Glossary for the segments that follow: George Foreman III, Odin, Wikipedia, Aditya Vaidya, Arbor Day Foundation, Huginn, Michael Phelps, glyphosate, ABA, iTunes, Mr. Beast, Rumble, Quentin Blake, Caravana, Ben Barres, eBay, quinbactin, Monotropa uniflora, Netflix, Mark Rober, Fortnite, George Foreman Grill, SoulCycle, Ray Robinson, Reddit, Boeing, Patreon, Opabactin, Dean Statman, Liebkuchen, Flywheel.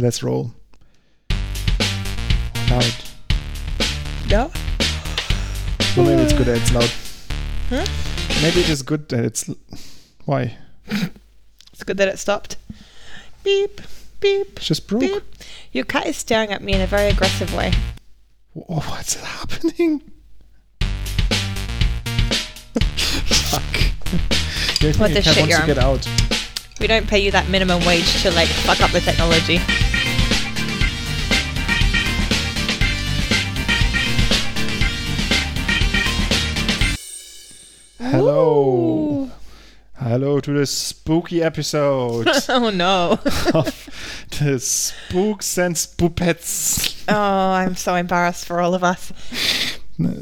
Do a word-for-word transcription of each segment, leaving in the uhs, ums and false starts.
Let's roll. Loud. Yeah? Well, maybe it's good that it's loud. Huh? Maybe it is good that it's... L- Why? It's good that it stopped. Beep, beep, it's just broke. Beep. Your cat is staring at me in a very aggressive way. Whoa, what's happening? Fuck. Your what the shit, wants to get out. We don't pay you that minimum wage to, like, fuck up the technology. Hello. Ooh. Hello to the spooky episode. Oh no. Of the Spooks and Spoopets. Oh, I'm so embarrassed for all of us.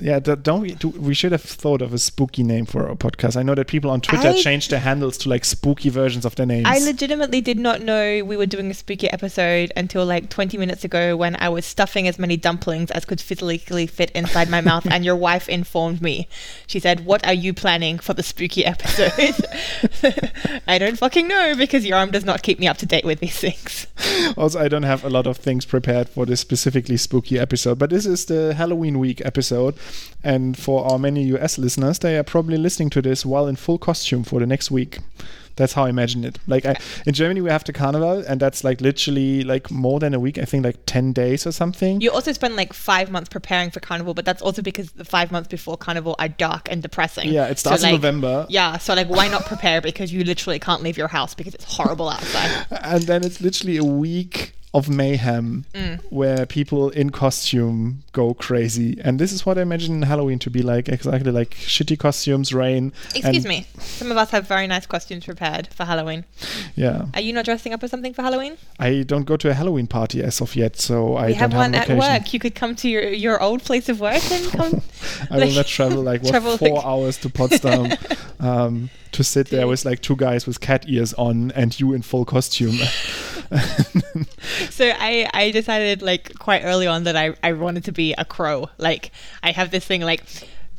Yeah, don't we, do, we should have thought of a spooky name for our podcast. I know that people on Twitter I, changed their handles to like spooky versions of their names. I legitimately did not know we were doing a spooky episode until like twenty minutes ago when I was stuffing as many dumplings as could physically fit inside my mouth and your wife informed me. She said, "What are you planning for the spooky episode?" I don't fucking know because your arm does not keep me up to date with these things. Also, I don't have a lot of things prepared for this specifically spooky episode, but this is the Halloween week episode. And for our many U S listeners, they are probably listening to this while in full costume for the next week. That's how I imagine it. Like I, in Germany, we have the Carnival, and that's like literally like more than a week. I think like ten days or something. You also spend like five months preparing for Carnival, but that's also because the five months before Carnival are dark and depressing. Yeah, it starts so, like, in November. Yeah, so like why not prepare? Because you literally can't leave your house because it's horrible outside. And then it's literally a week of mayhem mm. where people in costume go crazy, and this is what I imagine Halloween to be like, exactly like shitty costumes, rain. Excuse me, some of us have very nice costumes prepared for Halloween. Yeah. Are you not dressing up as something for Halloween? I don't go to a Halloween party as of yet, so I we don't have one have an at work. You could come to your, your old place of work and come. I like, will not travel like what travel four like... hours to Potsdam um, to sit there with like two guys with cat ears on and you in full costume. So I, I decided like quite early on that I, I wanted to be a crow. Like I have this thing like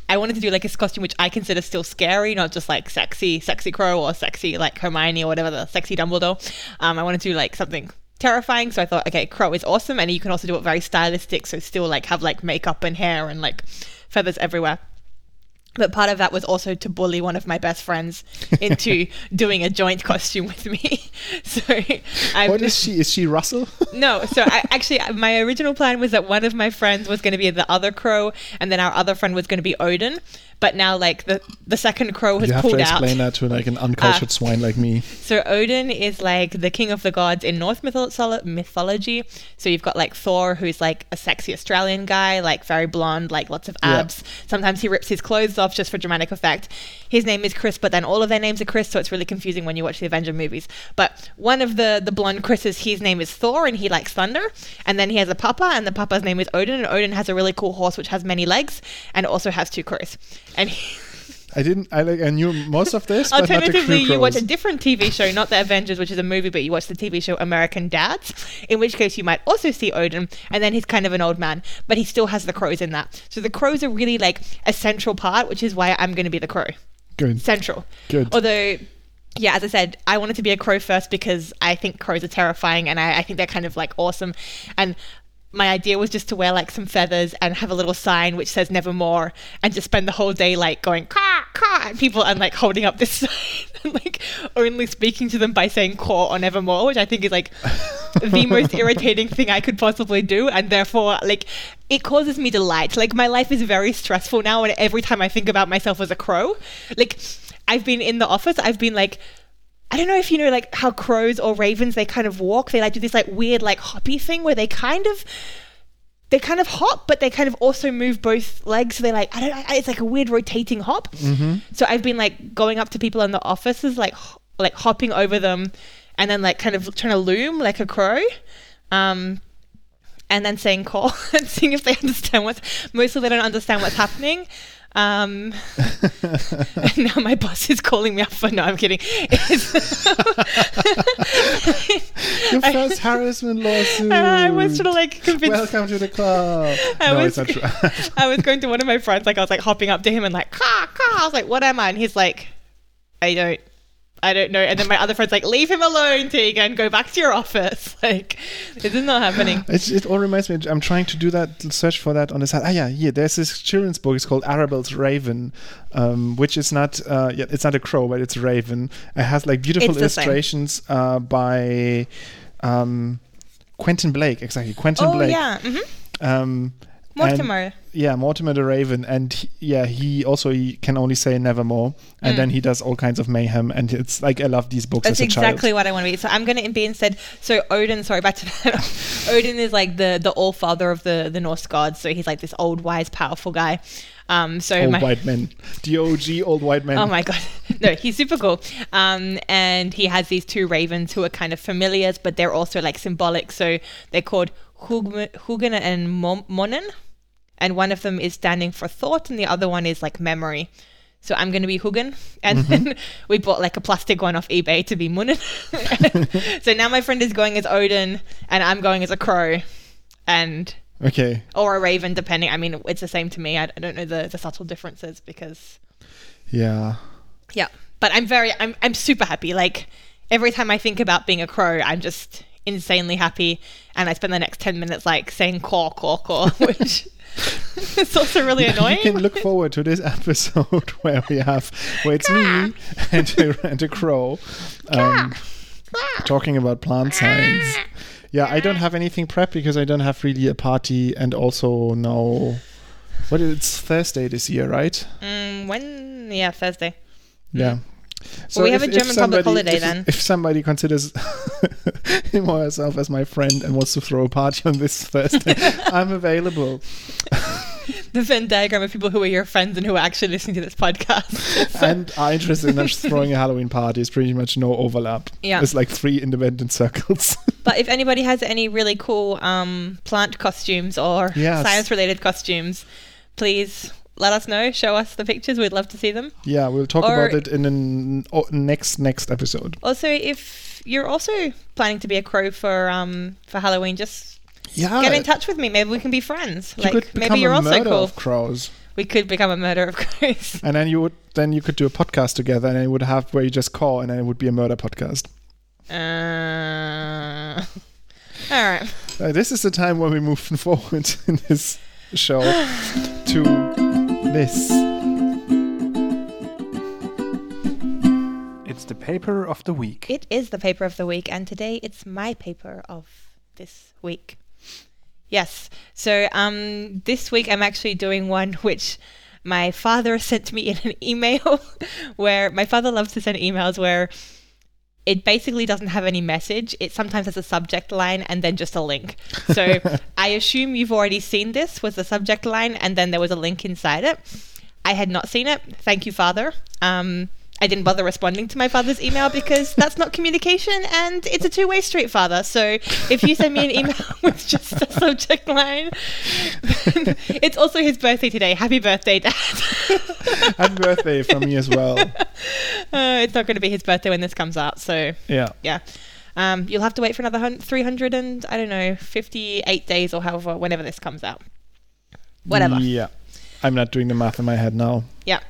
I wanted to do like this costume which I consider still scary, not just like sexy, sexy crow or sexy like Hermione or whatever, the sexy Dumbledore. Um, I wanted to do like something terrifying. So I thought, okay, crow is awesome. And you can also do it very stylistic. So still like have like makeup and hair and like feathers everywhere. But part of that was also to bully one of my best friends into doing a joint costume with me. So, I've what is she? Is she Russell? No. So, I, actually, my original plan was that one of my friends was going to be the other crow, and then our other friend was going to be Odin. But now, like the the second crow has pulled out. You have to explain that to like an uncultured uh, swine like me. So, Odin is like the king of the gods in Norse mytholo- mythology. So, you've got like Thor, who's like a sexy Australian guy, like very blonde, like lots of abs. Yeah. Sometimes he rips his clothes off just for dramatic effect. His name is Chris, but then all of their names are Chris, so it's really confusing when you watch the Avenger movies. But one of the the blonde Chris's, his name is Thor, and he likes thunder. And then he has a papa, and the papa's name is Odin, and Odin has a really cool horse which has many legs and also has two crows. And he I didn't. I like. I knew most of this. But alternatively, not the you watch a different T V show, not the Avengers, which is a movie, but you watch the T V show American Dads. In which case, you might also see Odin, and then he's kind of an old man, but he still has the crows in that. So the crows are really like a central part, which is why I'm going to be the crow. Good. Central. Good. Although, yeah, as I said, I wanted to be a crow first because I think crows are terrifying, and I, I think they're kind of like awesome, and. My idea was just to wear like some feathers and have a little sign which says nevermore and just spend the whole day like going caw, caw at people and like holding up this sign and like only speaking to them by saying caw or nevermore, which I think is like the most irritating thing I could possibly do, and therefore like it causes me delight. Like my life is very stressful now, and every time I think about myself as a crow, like I've been in the office, I've been like, I don't know if you know like how crows or ravens, they kind of walk, they like do this like weird like hoppy thing where they kind of they kind of hop but they kind of also move both legs, so they like I don't know, it's like a weird rotating hop. Mm-hmm. So I've been like going up to people in the offices like ho- like hopping over them and then like kind of trying to loom like a crow. Um and then saying call and seeing if they understand what's mostly they don't understand what's happening. Um, and now my boss is calling me up for no I'm kidding. Your first harassment lawsuit. I was sort of like convinced. Welcome to the club. I no, was, it's not true. I was going to one of my friends, like I was like hopping up to him and like caw, caw. I was like, what am I? And he's like, I don't I don't know. And then my other friend's like, leave him alone, Tegan, go back to your office. Like, this is not happening. It's, it all reminds me, I'm trying to do that, search for that on the side. Ah, yeah, yeah, there's this children's book. It's called Arabelle's Raven, um, which is not, uh, yeah, it's not a crow, but it's a raven. It has like beautiful illustrations uh, by um, Quentin Blake. Exactly, Quentin oh, Blake. Oh, yeah. Mm-hmm. Um, Mortimer. And, yeah, Mortimer the Raven. And he, yeah, he also he can only say nevermore. And mm. then he does all kinds of mayhem. And it's like, I love these books That's as a child. That's exactly what I want to be. So I'm going to be instead. So Odin, sorry, back to that. Odin is like the, the all-father of the, the Norse gods. So he's like this old, wise, powerful guy. Um, so old my, white men. D O G, old white men. Oh my God. No, he's super cool. Um, and he has these two ravens who are kind of familiars, but they're also like symbolic. So they're called Huginn Huginn and Muninn. And one of them is standing for thought and the other one is like memory. So I'm going to be Huginn. And mm-hmm. then we bought like a plastic one off eBay to be Muninn. So now my friend is going as Odin and I'm going as a crow. And... okay. Or a raven, depending. I mean, it's the same to me. I, I don't know the, the subtle differences because... yeah. Yeah. But I'm very... I'm I'm super happy. Like, every time I think about being a crow, I'm just... insanely happy, and I spend the next ten minutes like saying caw caw caw, which is also really annoying. You can look forward to this episode where we have where it's me and a, and a crow um, talking about plant science. Yeah, I don't have anything prepped because I don't have really a party, and also no, what is it's Thursday this year, right? Mm, when yeah, Thursday. Yeah. So well, we have if, a German somebody, public holiday if, then. If somebody considers him or herself as my friend and wants to throw a party on this Thursday, I'm available. The Venn diagram of people who are your friends and who are actually listening to this podcast. So. And are interested in us throwing a Halloween party. There's pretty much no overlap. Yeah. It's like three independent circles. But if anybody has any really cool um, plant costumes or yes. science-related costumes, please... let us know. Show us the pictures. We'd love to see them. Yeah, we'll talk or about it in the n- next next episode. Also, if you're also planning to be a crow for um for Halloween, just yeah. get in touch with me. Maybe we can be friends. You like could become maybe you're a also murder cool. of crows. We could become a murder of crows. And then you would then you could do a podcast together, and it would have where you just call, and then it would be a murder podcast. Uh, all right. Uh, this is the time where we move forward in this show to. This. It's the paper of the week. It is the paper of the week, and today it's my paper of this week. Yes, so um, this week I'm actually doing one which my father sent me in an email where my father loves to send emails where it basically doesn't have any message. It sometimes has a subject line and then just a link. So I assume you've already seen this was the subject line and then there was a link inside it. I had not seen it. Thank you, Father. Um, I didn't bother responding to my father's email because that's not communication and it's a two-way street, Father. So if you send me an email with just a subject line, it's also his birthday today. Happy birthday, Dad. Happy birthday from me as well. Uh, it's not going to be his birthday when this comes out, so yeah. Yeah. Um, you'll have to wait for another hun- three hundred and, I don't know, fifty-eight days or however, whenever this comes out. Whatever. Yeah. I'm not doing the math in my head now. Yeah.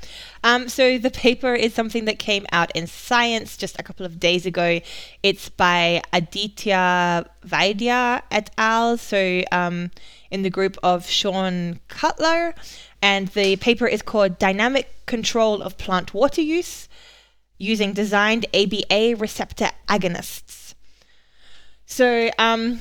Um, so the paper is something that came out in Science just a couple of days ago. It's by Aditya Vaidya et al. So um, in the group of Sean Cutler. And the paper is called Dynamic Control of Plant Water Use Using Designed A B A Receptor Agonists. So um,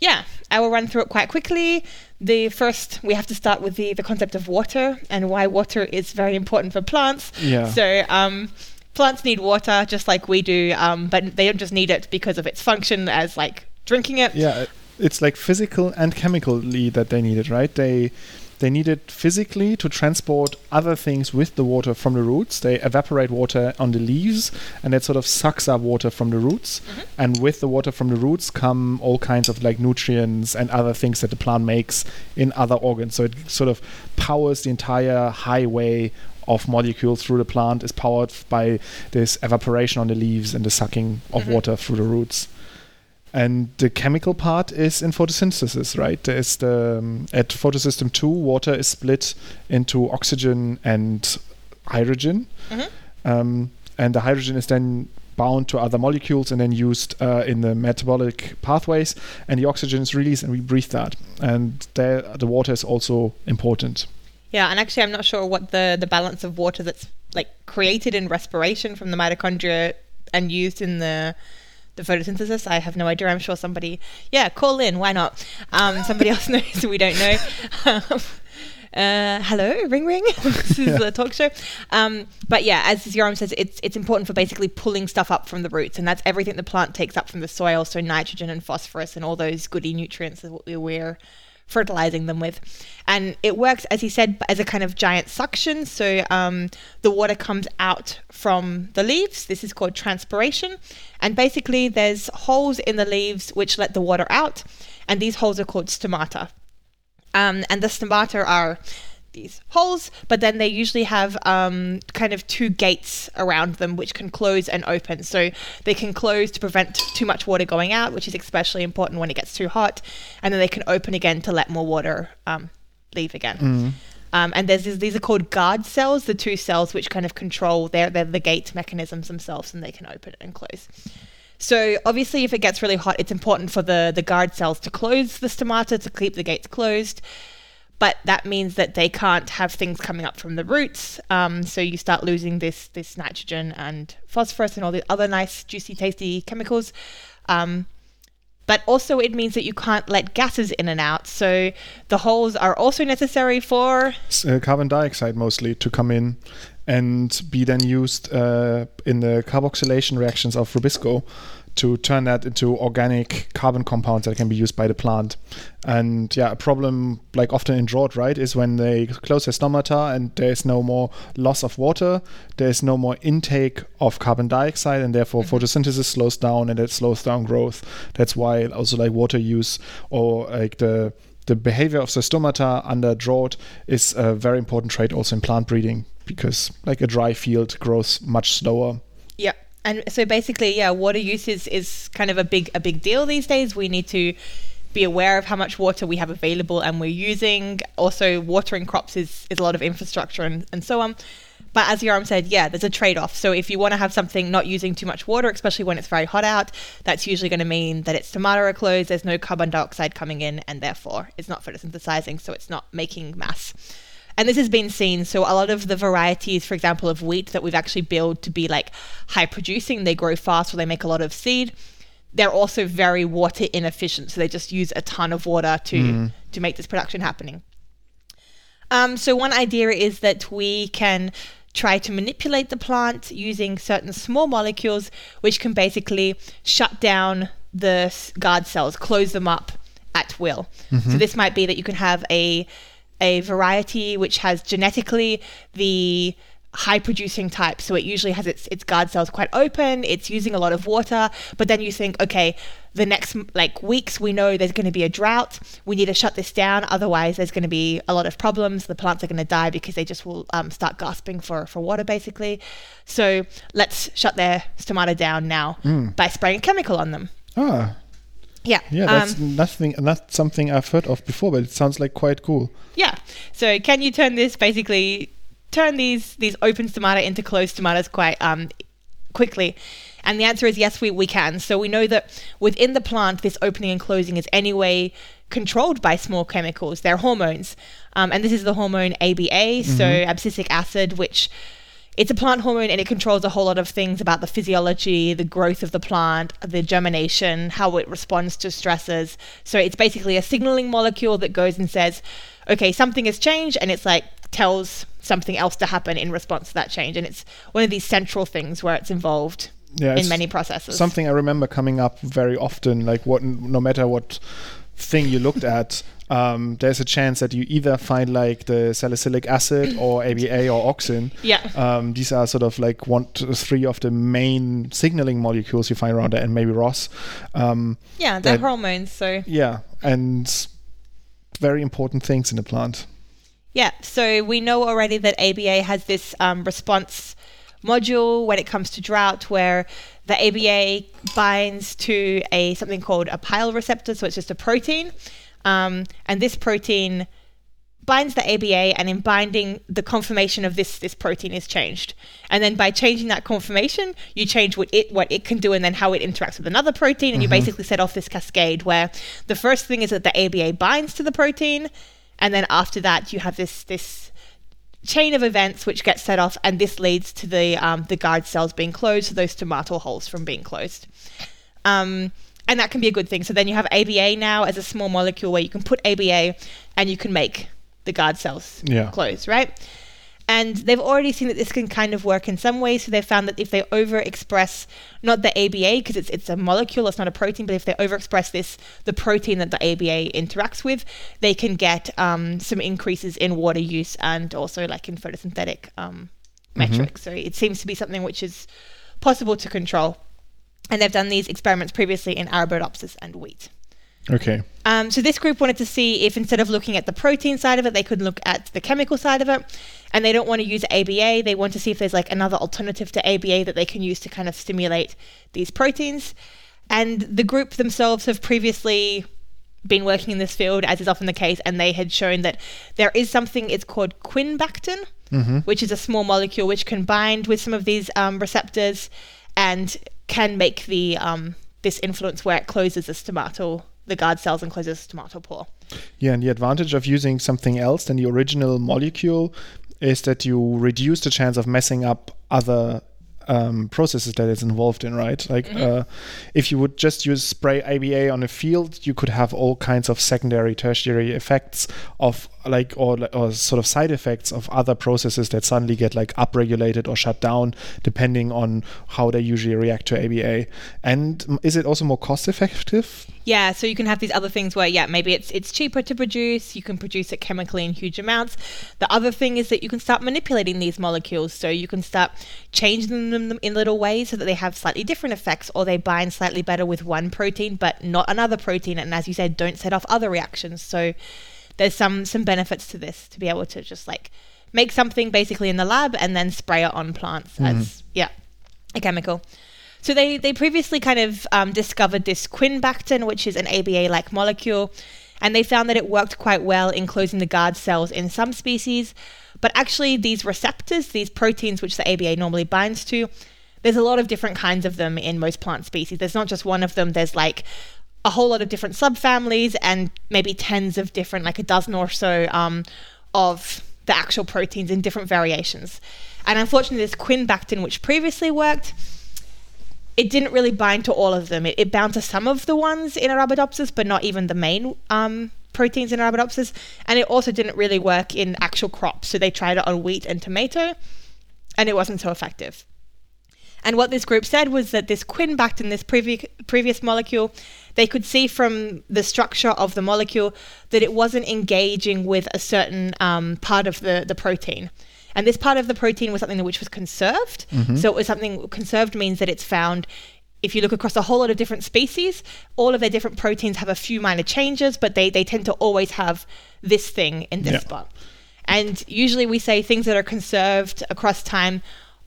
yeah, I will run through it quite quickly. The first, we have to start with the, the concept of water and why water is very important for plants. Yeah. So um, plants need water just like we do, um, but they don't just need it because of its function as like drinking it. Yeah, it's like physical and chemically that they need it, right? They they need it physically to transport other things with the water from the roots. They evaporate water on the leaves and that sort of sucks up water from the roots. Mm-hmm. And with the water from the roots come all kinds of like nutrients and other things that the plant makes in other organs. So it sort of powers the entire highway of molecules through the plant is powered by this evaporation on the leaves and the sucking of mm-hmm. water through the roots. And the chemical part is in photosynthesis, right? There's the um, at photosystem two, water is split into oxygen and hydrogen. Mm-hmm. Um, and the hydrogen is then bound to other molecules and then used uh, in the metabolic pathways, and the oxygen is released and we breathe that. And there, the water is also important. Yeah, and actually I'm not sure what the, the balance of water that's like created in respiration from the mitochondria and used in the the photosynthesis. I have no idea. I'm sure somebody, yeah, call in. Why not? Um, somebody else knows. We don't know. Um, uh, hello, ring ring. This is yeah. a talk show. Um, but yeah, as Yoram says, it's it's important for basically pulling stuff up from the roots, and that's everything the plant takes up from the soil. So nitrogen and phosphorus and all those goody nutrients is what we're fertilizing them with. And it works, as he said, as a kind of giant suction. So um, the water comes out from the leaves. This is called transpiration. And basically there's holes in the leaves which let the water out. And these holes are called stomata. Um, and the stomata are these holes, but then they usually have um, kind of two gates around them which can close and open. So they can close to prevent too much water going out, which is especially important when it gets too hot, and then they can open again to let more water um, leave again. Mm-hmm. Um, and there's this, these are called guard cells, the two cells which kind of control, they're, they're the gate mechanisms themselves, and they can open and close. So obviously if it gets really hot, it's important for the, the guard cells to close the stomata, to keep the gates closed. But that means that they can't have things coming up from the roots. Um, so you start losing this this nitrogen and phosphorus and all the other nice, juicy, tasty chemicals. Um, but also it means that you can't let gases in and out. So the holes are also necessary for... Uh, carbon dioxide mostly to come in and be then used uh, in the carboxylation reactions of Rubisco to turn that into organic carbon compounds that can be used by the plant. And yeah, a problem like often in drought, right, is when they close their stomata and there's no more loss of water, there's no more intake of carbon dioxide, and therefore mm-hmm. photosynthesis slows down, and it slows down growth. That's why also like water use or like the the behavior of the stomata under drought is a very important trait also in plant breeding, because like a dry field grows much slower. Yeah. And so basically, yeah, water use is, is kind of a big a big deal these days. We need to be aware of how much water we have available and we're using. Also, watering crops is, is a lot of infrastructure and, and so on. But as Yoram said, yeah, there's a trade-off. So if you want to have something not using too much water, especially when it's very hot out, that's usually going to mean that its stomata are closed, there's no carbon dioxide coming in, and therefore it's not photosynthesizing, so it's not making mass. And this has been seen. So a lot of the varieties, for example, of wheat that we've actually built to be like high producing, they grow fast or they make a lot of seed. They're also very water inefficient. So they just use a ton of water to, mm. to make this production happening. Um, so one idea is that we can try to manipulate the plant using certain small molecules, which can basically shut down the guard cells, close them up at will. Mm-hmm. So this might be that you can have a a variety which has genetically the high producing type. So it usually has its, its guard cells quite open, it's using a lot of water, but then you think, okay, the next like weeks, we know there's going to be a drought. We need to shut this down. Otherwise there's going to be a lot of problems. The plants are going to die because they just will um, start gasping for, for water basically. So let's shut their stomata down now mm. by spraying a chemical on them. Ah. Yeah, yeah, that's um, nothing, not something I've heard of before, but it sounds like quite cool. Yeah, so can you turn this basically, turn these these open stomata into closed stomatas quite um, quickly? And the answer is yes, we, we can. So we know that within the plant, this opening and closing is anyway controlled by small chemicals. They're hormones, um, and this is the hormone A B A, mm-hmm. so abscisic acid, which it's a plant hormone, and it controls a whole lot of things about the physiology, the growth of the plant, the germination, how it responds to stresses. So it's basically a signaling molecule that goes and says, okay, something has changed, and it's like tells something else to happen in response to that change. And it's one of these central things where it's involved yeah, in it's many processes. Something I remember coming up very often, like what, no matter what thing you looked at, Um, there's a chance that you either find like the salicylic acid or A B A or auxin. Yeah. Um, these are sort of like one, two, three of the main signaling molecules you find around there, and maybe R O S. Um, yeah, they're that, hormones. So. Yeah, and very important things in the plant. Yeah, so we know already that A B A has this um, response module when it comes to drought, where the A B A binds to a something called a P Y L receptor, so it's just a protein. Um, and this protein binds the A B A, and in binding, the conformation of this, this protein is changed. And then by changing that conformation, you change what it what it can do and then how it interacts with another protein. And mm-hmm. you basically set off this cascade where the first thing is that the A B A binds to the protein. And then after that, you have this this chain of events which gets set off. And this leads to the um, the guard cells being closed, so those tomato holes from being closed. Um, and that can be a good thing. So then you have A B A now as a small molecule where you can put A B A and you can make the guard cells yeah. close, right? And they've already seen that this can kind of work in some ways. So they found that if they overexpress, not the A B A, because it's it's a molecule, it's not a protein, but if they overexpress this, the protein that the A B A interacts with, they can get um, some increases in water use and also like in photosynthetic um, mm-hmm. metrics. So it seems to be something which is possible to control. And they've done these experiments previously in Arabidopsis and wheat. Okay. Um, so this group wanted to see if instead of looking at the protein side of it, they could look at the chemical side of it. And they don't want to use A B A. They want to see if there's like another alternative to A B A that they can use to kind of stimulate these proteins. And the group themselves have previously been working in this field, as is often the case, and they had shown that there is something, it's called quinbactin, mm-hmm. which is a small molecule which can bind with some of these um, receptors and can make the um, this influence where it closes the stomatal, the guard cells, and closes the stomatal pore. Yeah, and the advantage of using something else than the original molecule is that you reduce the chance of messing up other um, processes that it's involved in, right? Like mm-hmm. uh, if you would just use spray A B A on a field, you could have all kinds of secondary, tertiary effects of like or, or sort of side effects of other processes that suddenly get like upregulated or shut down depending on how they usually react to A B A. And is it also more cost effective? Yeah, so you can have these other things where, yeah, maybe it's it's cheaper to produce, you can produce it chemically in huge amounts. The other thing is that you can start manipulating these molecules, so you can start changing them in little ways so that they have slightly different effects, or they bind slightly better with one protein but not another protein, and as you said, don't set off other reactions. So there's some some benefits to this, to be able to just like make something basically in the lab and then spray it on plants mm. as yeah a chemical. So they they previously kind of um, discovered this quinbactin, which is an A B A-like molecule, and they found that it worked quite well in closing the guard cells in some species. But actually, these receptors, these proteins which the A B A normally binds to, there's a lot of different kinds of them in most plant species. There's not just one of them. There's like a whole lot of different subfamilies and maybe tens of different, like a dozen or so um, of the actual proteins in different variations. And unfortunately, this quinbactin, which previously worked, it didn't really bind to all of them. It, it bound to some of the ones in Arabidopsis, but not even the main um, proteins in Arabidopsis. And it also didn't really work in actual crops. So they tried it on wheat and tomato, and it wasn't so effective. And what this group said was that this quinbactin, this previ- previous molecule, they could see from the structure of the molecule that it wasn't engaging with a certain um, part of the, the protein. And this part of the protein was something which was conserved. Mm-hmm. So it was something, conserved means that it's found, if you look across a whole lot of different species, all of their different proteins have a few minor changes, but they, they tend to always have this thing in this yeah. spot. And usually we say things that are conserved across time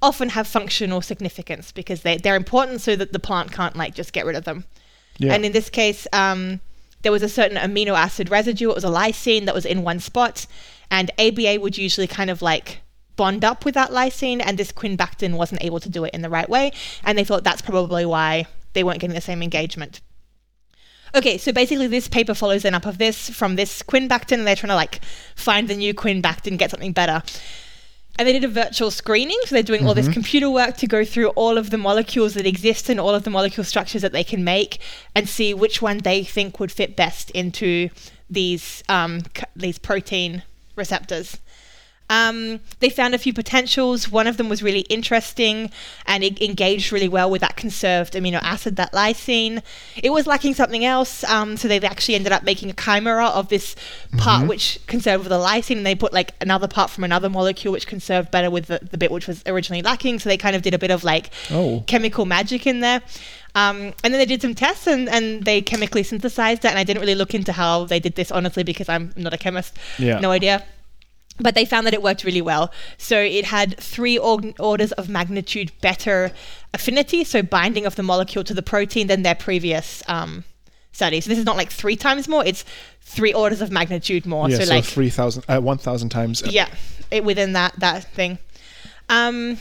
often have functional significance because they, they're important so that the plant can't like just get rid of them. Yeah. And in this case, um, there was a certain amino acid residue. It was a lysine that was in one spot, and A B A would usually kind of like bond up with that lysine, and this quinbactin wasn't able to do it in the right way. And they thought that's probably why they weren't getting the same engagement. Okay, so basically this paper follows then up of this from this quinbactin, and they're trying to like find the new quinbactin, get something better. And they did a virtual screening. So they're doing mm-hmm. all this computer work to go through all of the molecules that exist and all of the molecule structures that they can make and see which one they think would fit best into these um, c- these protein receptors. Um, they found a few potentials. One of them was really interesting, and it engaged really well with that conserved amino acid, that lysine. It was lacking something else, um, so they've actually ended up making a chimera of this part mm-hmm. which conserved with the lysine, and they put like another part from another molecule which conserved better with the, the bit which was originally lacking. So they kind of did a bit of like oh. chemical magic in there. Um, and then they did some tests, and, and they chemically synthesized it, and I didn't really look into how they did this, honestly, because I'm not a chemist. Yeah. No idea. But they found that it worked really well. So it had three or- orders of magnitude better affinity, so binding of the molecule to the protein, than their previous um, study. So this is not like three times more, it's three orders of magnitude more. Yeah, so, so like three thousand, uh, one thousand times. Yeah, it, within that that thing. Um,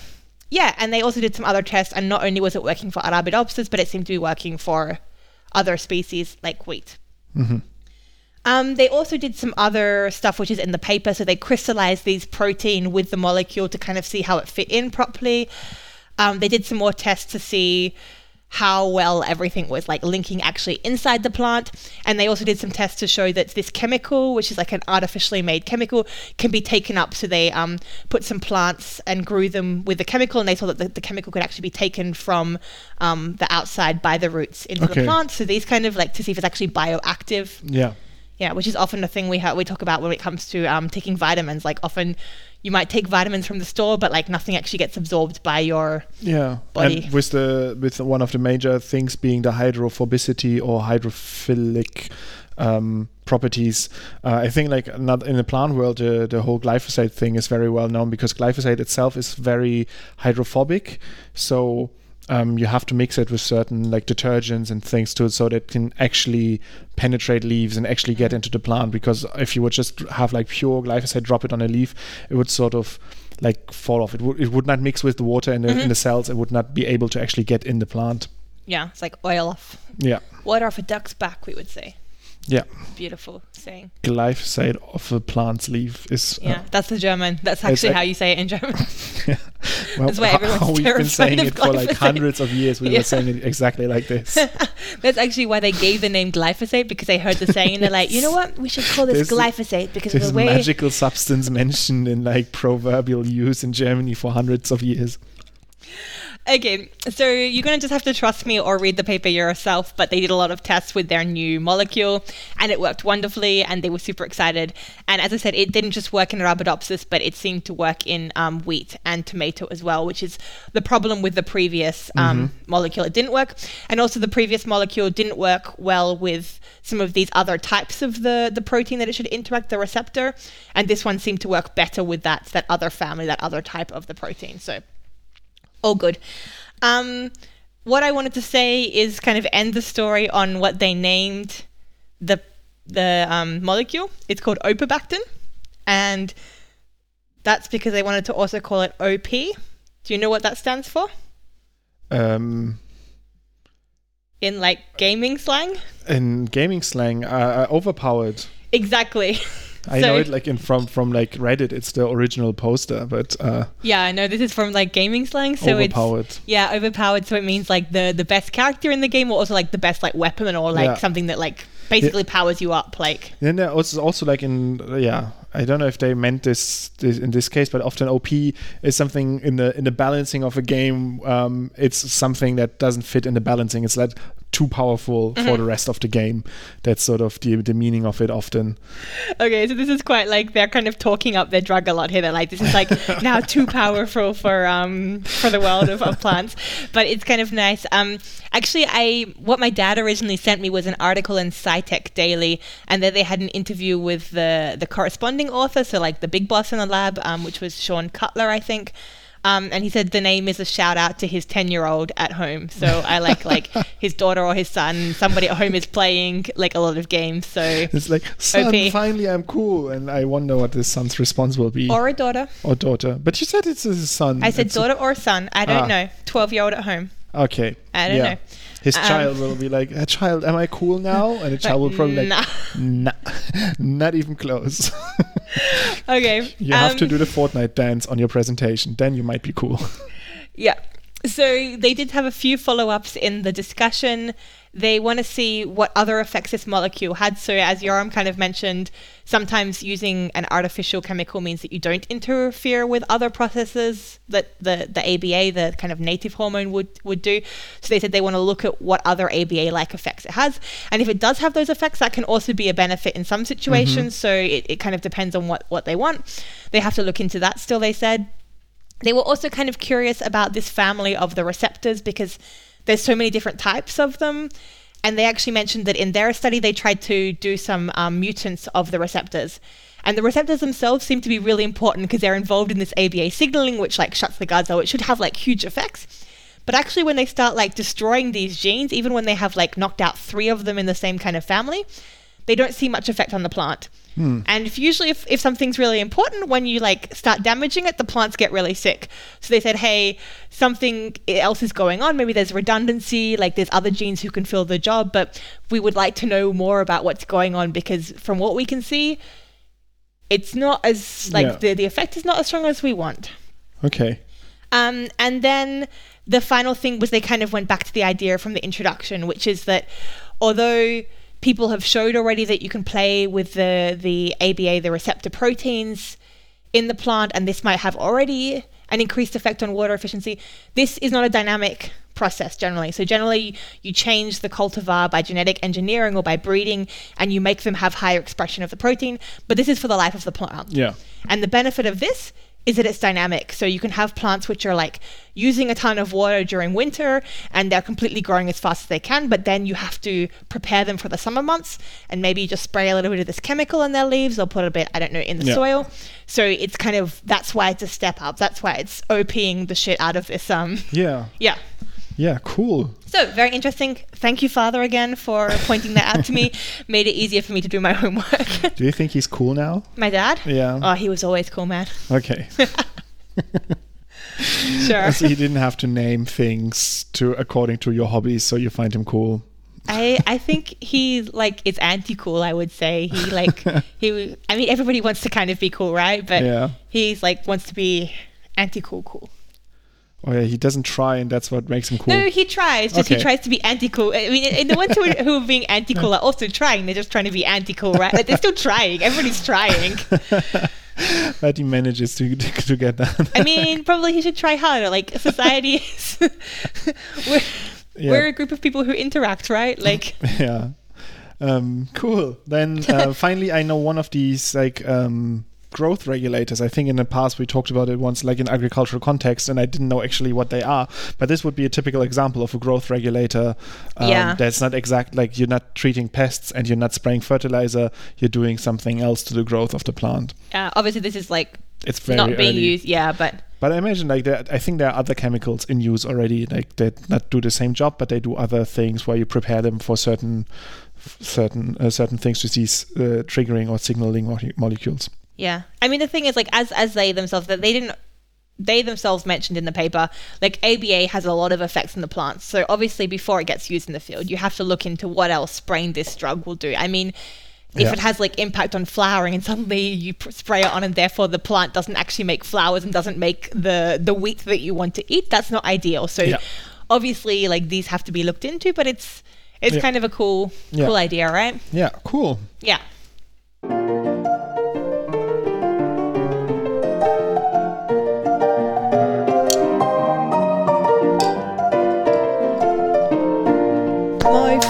yeah, and they also did some other tests, and not only was it working for Arabidopsis, but it seemed to be working for other species like wheat. Mm-hmm. Um, they also did some other stuff which is in the paper. So they crystallized these protein with the molecule to kind of see how it fit in properly. Um, they did some more tests to see how well everything was like linking actually inside the plant. And they also did some tests to show that this chemical, which is like an artificially made chemical, can be taken up. So they um, put some plants and grew them with the chemical, and they saw that the, the chemical could actually be taken from um, the outside by the roots into okay. the plant. So these kind of like to see if it's actually bioactive. Yeah. Yeah, which is often a thing we ha- we talk about when it comes to um, taking vitamins. Like often you might take vitamins from the store, but like nothing actually gets absorbed by your yeah. body. And with the with one of the major things being the hydrophobicity or hydrophilic um, properties. Uh, I think like not in the plant world, uh, the whole glyphosate thing is very well known because glyphosate itself is very hydrophobic. So Um, you have to mix it with certain like detergents and things too, so that it can actually penetrate leaves and actually get into the plant. Because if you would just have like pure glyphosate, drop it on a leaf, it would sort of like fall off. It would it would not mix with the water in the, mm-hmm. in the cells. It would not be able to actually get in the plant. Yeah, it's like oil off. Yeah, water off a duck's back, we would say. Yeah. Beautiful saying. Glyphosate of a plant's leaf is... Uh, yeah, that's the German. That's actually like, how you say it in German. Yeah. Well, that's why everyone's how we've been saying it glyphosate. For like hundreds of years. We yeah. were saying it exactly like this. That's actually why they gave the name glyphosate, because they heard the saying and they're like, you know what? We should call this, this glyphosate because this way... magical substance mentioned in like proverbial use in Germany for hundreds of years. Okay, so you're going to just have to trust me or read the paper yourself, but they did a lot of tests with their new molecule and it worked wonderfully and they were super excited. And as I said, it didn't just work in Arabidopsis, but it seemed to work in um, wheat and tomato as well, which is the problem with the previous um, mm-hmm. molecule. It didn't work. And also the previous molecule didn't work well with some of these other types of the, the protein that it should interact, the receptor. And this one seemed to work better with that, that other family, that other type of the protein. So... all good. Um, what I wanted to say is kind of end the story on what they named the the um, molecule. It's called Opabactin, and that's because they wanted to also call it O P. Do you know what that stands for? Um. In like gaming slang. In gaming slang, uh, overpowered. Exactly. I so, know it like in from, from like Reddit. It's the original poster, but uh, yeah, I know this is from like gaming slang. So overpowered. It's, yeah, overpowered. So it means like the, the best character in the game, or also like the best like weapon, or like yeah. something that like basically yeah. powers you up. Like then there was also like in yeah, I don't know if they meant this, this in this case, but often O P is something in the in the balancing of a game. Um, it's something that doesn't fit in the balancing. It's like too powerful mm-hmm. for the rest of the game. That's sort of the, the meaning of it often. Okay, so this is quite like they're kind of talking up their drug a lot here. They're like, this is like now too powerful for um for the world of, of plants. But it's kind of nice. Um, actually, I what my dad originally sent me was an article in SciTech Daily, and there they had an interview with the the corresponding author, so like the big boss in the lab, um, which was Sean Cutler, I think. Um, and he said the name is a shout out to his ten-year-old at home. So I like like his daughter or his son. Somebody at home is playing like a lot of games. So it's like, son, O P. Finally I'm cool. And I wonder what his son's response will be. Or a daughter. Or daughter. But you said it's his son. I said it's daughter a- or son. I don't ah. know. twelve-year-old at home. Okay. I don't yeah. know. His um, child will be like, a child, am I cool now? And the child will probably nah. like, nah, not even close. Okay. You um, have to do the Fortnite dance on your presentation. Then you might be cool. Yeah. So they did have a few follow-ups in the discussion. They want to see what other effects this molecule had. So as Yoram kind of mentioned, sometimes using an artificial chemical means that you don't interfere with other processes that the, the A B A, the kind of native hormone, would, would do. So they said they want to look at what other A B A-like effects it has. And if it does have those effects, that can also be a benefit in some situations. Mm-hmm. So it, it kind of depends on what, what they want. They have to look into that still, they said. They were also kind of curious about this family of the receptors because there's so many different types of them. And they actually mentioned that in their study, they tried to do some um, mutants of the receptors. And the receptors themselves seem to be really important because they're involved in this A B A signaling, which like shuts the guards out. It should have like huge effects. But actually when they start like destroying these genes, even when they have like knocked out three of them in the same kind of family, they don't see much effect on the plant. Hmm. And if usually if, if something's really important, when you like start damaging it, the plants get really sick. So they said, hey, something else is going on. Maybe there's redundancy, like there's other genes who can fill the job, but we would like to know more about what's going on, because from what we can see, it's not as like yeah. the, the effect is not as strong as we want. Okay. Um, and then the final thing was they kind of went back to the idea from the introduction, which is that although people have showed already that you can play with the, the A B A, the receptor proteins in the plant, and this might have already an increased effect on water efficiency, this is not a dynamic process generally. So generally you change the cultivar by genetic engineering or by breeding, and you make them have higher expression of the protein, but this is for the life of the plant. Yeah. And the benefit of this is that it's dynamic. So you can have plants which are like using a ton of water during winter and they're completely growing as fast as they can, but then you have to prepare them for the summer months, and maybe you just spray a little bit of this chemical on their leaves or put a bit, I don't know, in the yeah. soil. So it's kind of, that's why it's a step up. That's why it's OPing the shit out of this. Um, yeah. Yeah. Yeah, cool. So, very interesting. Thank you, Father, again for pointing that out to me. Made it easier for me to do my homework. Do you think he's cool now? My dad? Yeah. Oh, he was always cool, man. Okay. Sure. So you didn't have to name things to according to your hobbies, so you find him cool. I, I think he like is anti-cool, I would say. He like he I mean everybody wants to kind of be cool, right? But yeah. he's like wants to be anti-cool cool. Oh yeah, he doesn't try, and that's what makes him cool. No, he tries. Just okay. he tries to be anti-cool. I mean, and the ones who are, who are being anti-cool are also trying. They're just trying to be anti-cool, right? Like, they're still trying. Everybody's trying. But he manages to to get that. I mean, probably he should try harder. Like society is, we're, yeah. we're a group of people who interact, right? Like yeah, um, cool. Then uh, finally, I know one of these like. Um, growth regulators. I think in the past we talked about it once, like in agricultural context, and I didn't know actually what they are, but this would be a typical example of a growth regulator um, yeah. that's not exact, like you're not treating pests and you're not spraying fertilizer, you're doing something else to the growth of the plant. Uh, obviously this is like it's very not being early. used, yeah, but... But I imagine like that, I think there are other chemicals in use already, like they not do the same job, but they do other things where you prepare them for certain certain uh, certain things to these uh, triggering or signaling mo- molecules. Yeah. I mean, the thing is, like, as as they themselves, that they didn't, they themselves mentioned in the paper, like, A B A has a lot of effects on the plants. So, obviously, before it gets used in the field, you have to look into what else spraying this drug will do. I mean, if yeah. it has, like, impact on flowering and suddenly you pr- spray it on and therefore the plant doesn't actually make flowers and doesn't make the, the wheat that you want to eat, that's not ideal. So, yeah. obviously, like, these have to be looked into, but it's it's yeah. kind of a cool, yeah. cool idea, right? Yeah, cool. Yeah.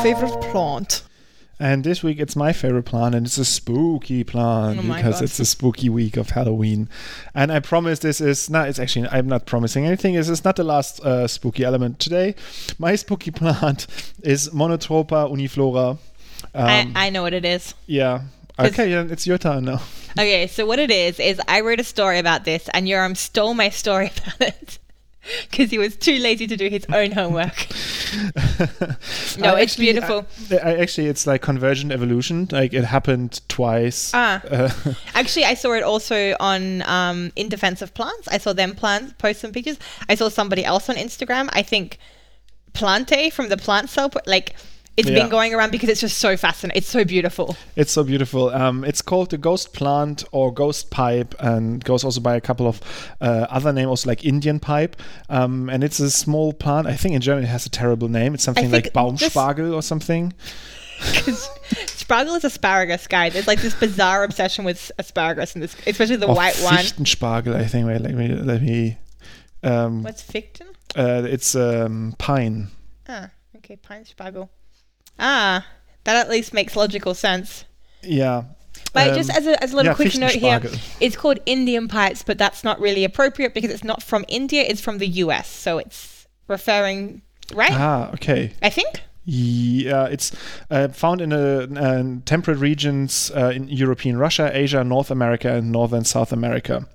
Favorite plant, and this week it's my favorite plant, and it's a spooky plant oh because God. It's a spooky week of Halloween, and I promise this is not it's actually I'm not promising anything this is not the last uh, spooky element today. My spooky plant is Monotropa uniflora. um, I, I know what it is. Yeah. Okay, yeah, it's your turn now. Okay, so what it is is I wrote a story about this, and Yoram stole my story about it because he was too lazy to do his own homework. No, I it's actually, beautiful. I, I actually, it's like convergent evolution. Like it happened twice. Ah. Uh, actually, I saw it also on um, In Defense of Plants. I saw them plants post some pictures. I saw somebody else on Instagram. I think Plante from the Plant Cell. Like it's yeah. been going around because it's just so fascinating. It's so beautiful. It's so beautiful. Um, it's called the ghost plant or ghost pipe, and goes also by a couple of uh, other names, like Indian pipe. Um, and it's a small plant. I think in German it has a terrible name. It's something like Baumspargel or something. Because Spargel is asparagus, guys. There's like this bizarre obsession with asparagus, in this, especially the or white Fichtenspargel, one. Fichtenspargel, I think. Wait, let me. Let me um, What's Fichten? Uh, it's um, pine. Ah, okay. Pine Spargel. Ah, that at least makes logical sense. Yeah. But um, just as a, as a little yeah, quick note here, it's called Indian pipes, but that's not really appropriate because it's not from India, it's from the U S. So it's referring, right? Ah, okay. I think? Yeah, it's uh, found in a, a temperate regions uh, in European Russia, Asia, North America, and Northern South America.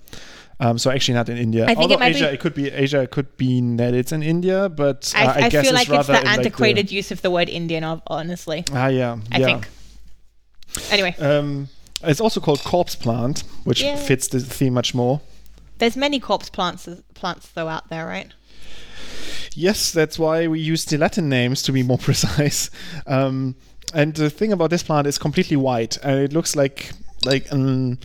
Um, so actually not in India. I think Although it might Asia, be, it could be Asia. It could be that it's in India, but uh, I, I, I guess feel like it's, it's the antiquated like the, use of the word Indian. Honestly, ah, yeah, I yeah. think. Anyway, um, it's also called corpse plant, which yeah. fits the theme much more. There's many corpse plants, plants though out there, right? Yes, that's why we use the Latin names to be more precise. Um, and the thing about this plant is completely white, and it looks like like. Um,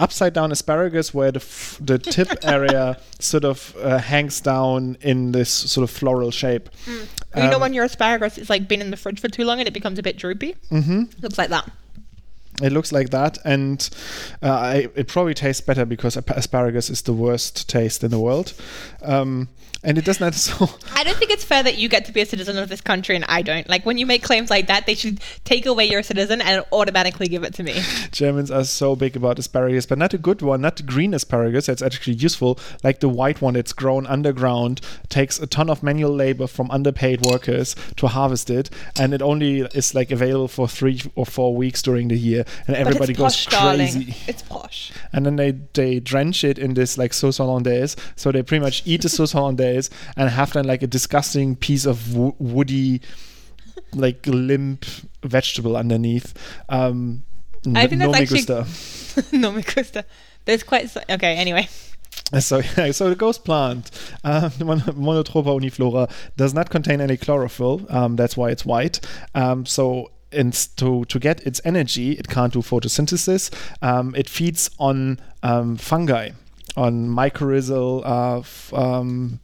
upside down asparagus, where the f- the tip area sort of uh, hangs down in this sort of floral shape. Mm. You um, know when your asparagus is like been in the fridge for too long and it becomes a bit droopy? Mm-hmm. Looks like that. It looks like that, and uh, I, it probably tastes better because asparagus is the worst taste in the world, um, and it doesn't. So I don't think it's fair that you get to be a citizen of this country and I don't. Like when you make claims like that, they should take away your citizen and automatically give it to me. Germans are so big about asparagus, but not a good one, not the green asparagus that's actually useful, like the white one that's grown underground, takes a ton of manual labor from underpaid workers to harvest it, and it only is like available for three or four weeks during the year. And everybody but it's goes posh, crazy. Darling. It's posh. And then they, they drench it in this like sauce hollandaise. So they pretty much eat the sauce hollandaise and have then like a disgusting piece of wo- woody, like limp vegetable underneath. Um, I n- think that's no actually no me gusta. There's quite so- okay. Anyway. So, yeah, so the ghost plant, uh, Monotropa uniflora, does not contain any chlorophyll. Um, that's why it's white. Um, so. And to, to get its energy, it can't do photosynthesis. Um, it feeds on um, fungi, on mycorrhizal. Uh, f- um,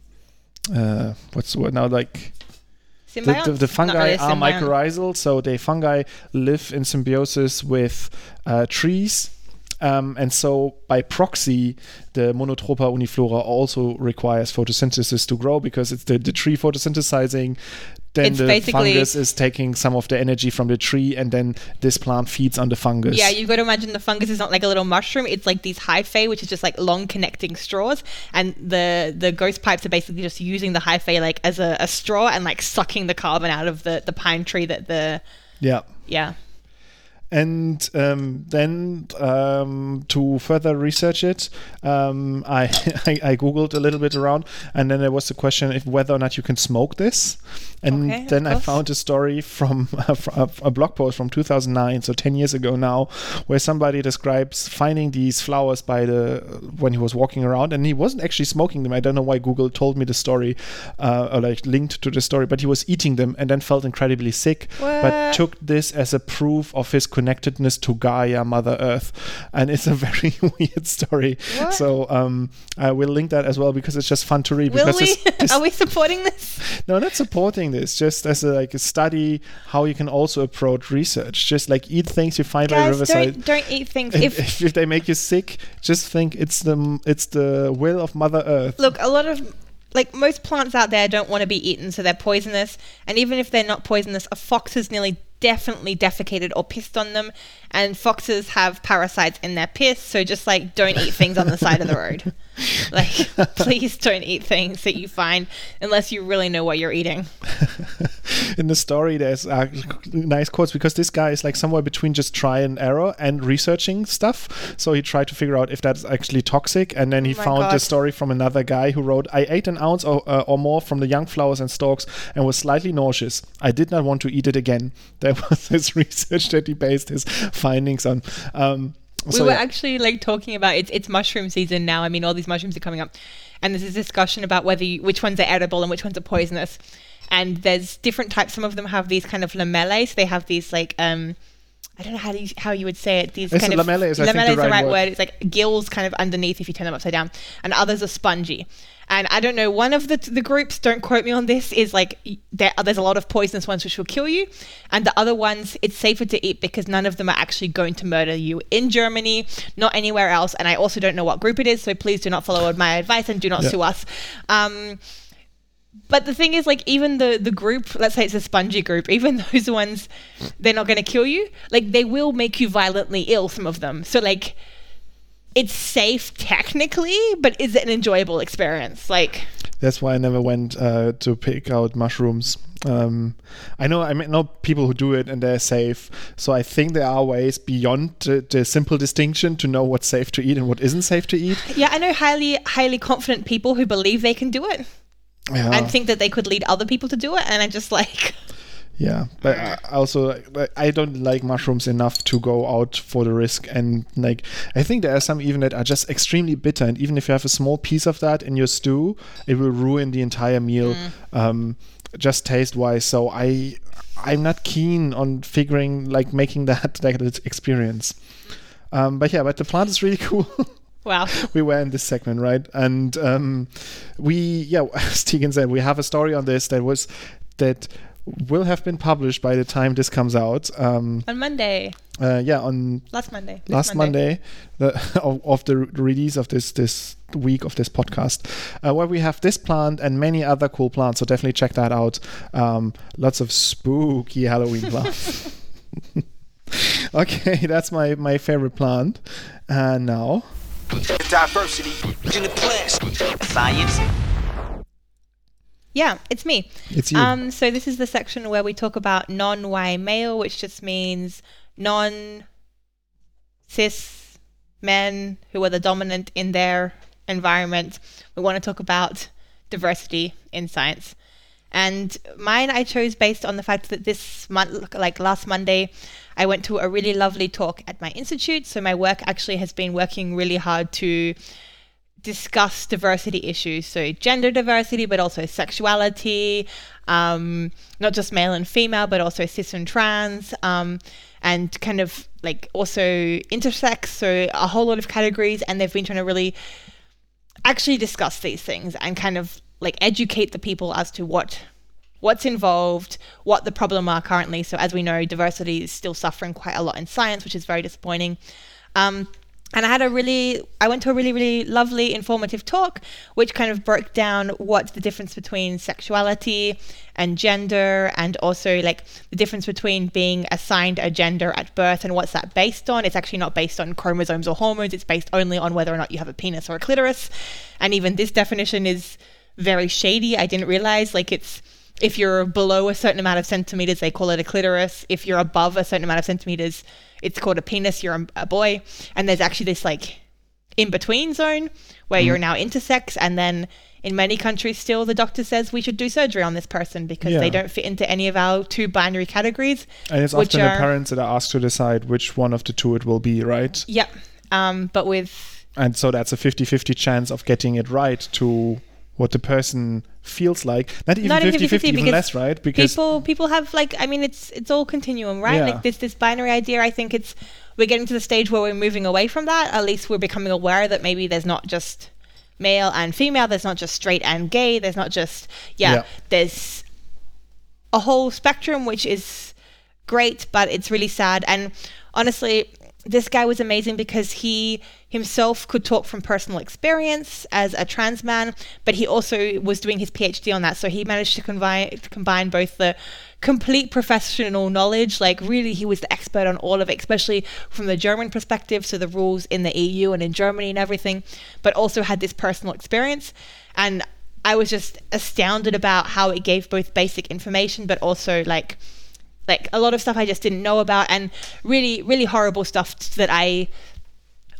uh, what's the word now? Like the, the, the fungi really are mycorrhizal, so the fungi live in symbiosis with uh, trees. Um, and so by proxy, the Monotropa uniflora also requires photosynthesis to grow because it's the, the tree photosynthesizing. Then it's the fungus is taking some of the energy from the tree, and then this plant feeds on the fungus. Yeah, you've got to imagine the fungus is not like a little mushroom. It's like these hyphae, which is just like long connecting straws. And the, the ghost pipes are basically just using the hyphae like as a, a straw and like sucking the carbon out of the, the pine tree that the... Yeah. Yeah. And um, then um, to further research it, um, I, I I googled a little bit around, and then there was the question if whether or not you can smoke this. And okay, then I found a story from a, a blog post from two thousand nine, so ten years ago now, where somebody describes finding these flowers by the when he was walking around, and he wasn't actually smoking them. I don't know why Google told me the story uh, or like linked to the story, but he was eating them and then felt incredibly sick, what? But took this as a proof of his connectedness to Gaia, Mother Earth, and it's a very weird story. What? So um, I will link that as well because it's just fun to read. Will because we? This, this Are we supporting this? No, not supporting this. Just as a, like a study, how you can also approach research. Just like eat things you find Guys, by the riverside. Don't, don't eat things. If, if if they make you sick, just think it's the it's the will of Mother Earth. Look, a lot of. Like, most plants out there don't want to be eaten, so they're poisonous. And even if they're not poisonous, a fox has nearly definitely defecated or pissed on them. And foxes have parasites in their piss, so just, like, don't eat things on the side of the road. Like, please don't eat things that you find unless you really know what you're eating. In the story, there's uh, nice quotes because this guy is, like, somewhere between just try and error and researching stuff. So he tried to figure out if that's actually toxic. And then he oh found God. this story from another guy who wrote, I ate an ounce or, uh, or more from the young flowers and stalks and was slightly nauseous. I did not want to eat it again. There was this research that he based his findings on. Um, so we were yeah. actually like talking about it's it's mushroom season now. I mean, all these mushrooms are coming up, and there's this discussion about whether you, which ones are edible and which ones are poisonous. And there's different types. Some of them have these kind of lamellae. So they have these like um, I don't know how you, how you would say it. These it's kind of lamellae is, I lamellae think the is right the right word. word. It's like gills kind of underneath if you turn them upside down. And others are spongy. And I don't know, one of the the groups, don't quote me on this, is like there, there's a lot of poisonous ones which will kill you. And the other ones, it's safer to eat because none of them are actually going to murder you in Germany, not anywhere else. And I also don't know what group it is, so please do not follow my advice and do not yeah. sue us. Um, but the thing is, like, even the, the group, let's say it's a spongy group, even those ones, they're not going to kill you. Like, they will make you violently ill, some of them. So, like... it's safe technically, but is it an enjoyable experience? Like, that's why I never went uh, to pick out mushrooms. Um, I know I know people who do it and they're safe. So I think there are ways beyond the, the simple distinction to know what's safe to eat and what isn't safe to eat. Yeah, I know highly, highly confident people who believe they can do it. Yeah. And think that they could lead other people to do it. And I'm just like... Yeah, but I also I don't like mushrooms enough to go out for the risk, and like I think there are some even that are just extremely bitter, and even if you have a small piece of that in your stew, it will ruin the entire meal, mm. um, just taste wise. So I I'm not keen on figuring like making that like experience. Um, but yeah, but the plant is really cool. Wow. We were in this segment, right? And um, we yeah, as Tegan said, we have a story on this that was that. will have been published by the time this comes out. Um, on Monday. Uh, yeah, on... Last Monday. Last Monday, Monday the, of, of the release of this this week of this podcast, uh, where we have this plant and many other cool plants, so definitely check that out. Um, lots of spooky Halloween plants. Okay, that's my, my favorite plant. And uh, now... Diversity in the plants. Science. Yeah, it's me. It's you. Um, so this is the section where we talk about non-Y male, which just means non-cis men who are the dominant in their environment. We want to talk about diversity in science. And mine I chose based on the fact that this month, like last Monday, I went to a really lovely talk at my institute. So my work actually has been working really hard to... discuss diversity issues, so gender diversity, but also sexuality, um, not just male and female, but also cis and trans, um, and kind of like also intersex, so a whole lot of categories. And they've been trying to really actually discuss these things and kind of like educate the people as to what what's involved, what the problem are currently. So as we know, diversity is still suffering quite a lot in science, which is very disappointing. Um, And I had a really, I went to a really, really lovely informative talk, which kind of broke down what's the difference between sexuality and gender, and also like the difference between being assigned a gender at birth and what's that based on. It's actually not based on chromosomes or hormones. It's based only on whether or not you have a penis or a clitoris. And even this definition is very shady. I didn't realize, like, it's, if you're below a certain amount of centimeters, they call it a clitoris. If you're above a certain amount of centimeters, it's called a penis, you're a boy. And there's actually this like in-between zone where mm. you're now intersex. And then in many countries still, the doctor says we should do surgery on this person because yeah. they don't fit into any of our two binary categories. And it's often are, the parents that are asked to decide which one of the two it will be, right? Yep. Yeah. Um, but with... And so that's a fifty-fifty chance of getting it right to... what the person feels like. Not even fifty-fifty, even less, right? Because people people have like, I mean, it's it's all continuum, right? Yeah. Like this this binary idea, I think it's, we're getting to the stage where we're moving away from that. At least we're becoming aware that maybe there's not just male and female, there's not just straight and gay, there's not just, yeah, yeah. there's a whole spectrum, which is great, but it's really sad. And honestly, this guy was amazing because he himself could talk from personal experience as a trans man, but he also was doing his P H D on that. So he managed to combine, to combine both the complete professional knowledge, like really he was the expert on all of it, especially from the German perspective, so the rules in the E U and in Germany and everything, but also had this personal experience. And I was just astounded about how it gave both basic information, but also like... like a lot of stuff I just didn't know about, and really, really horrible stuff that I,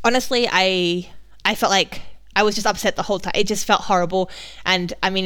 honestly, I I felt like I was just upset the whole time. It just felt horrible. And I mean,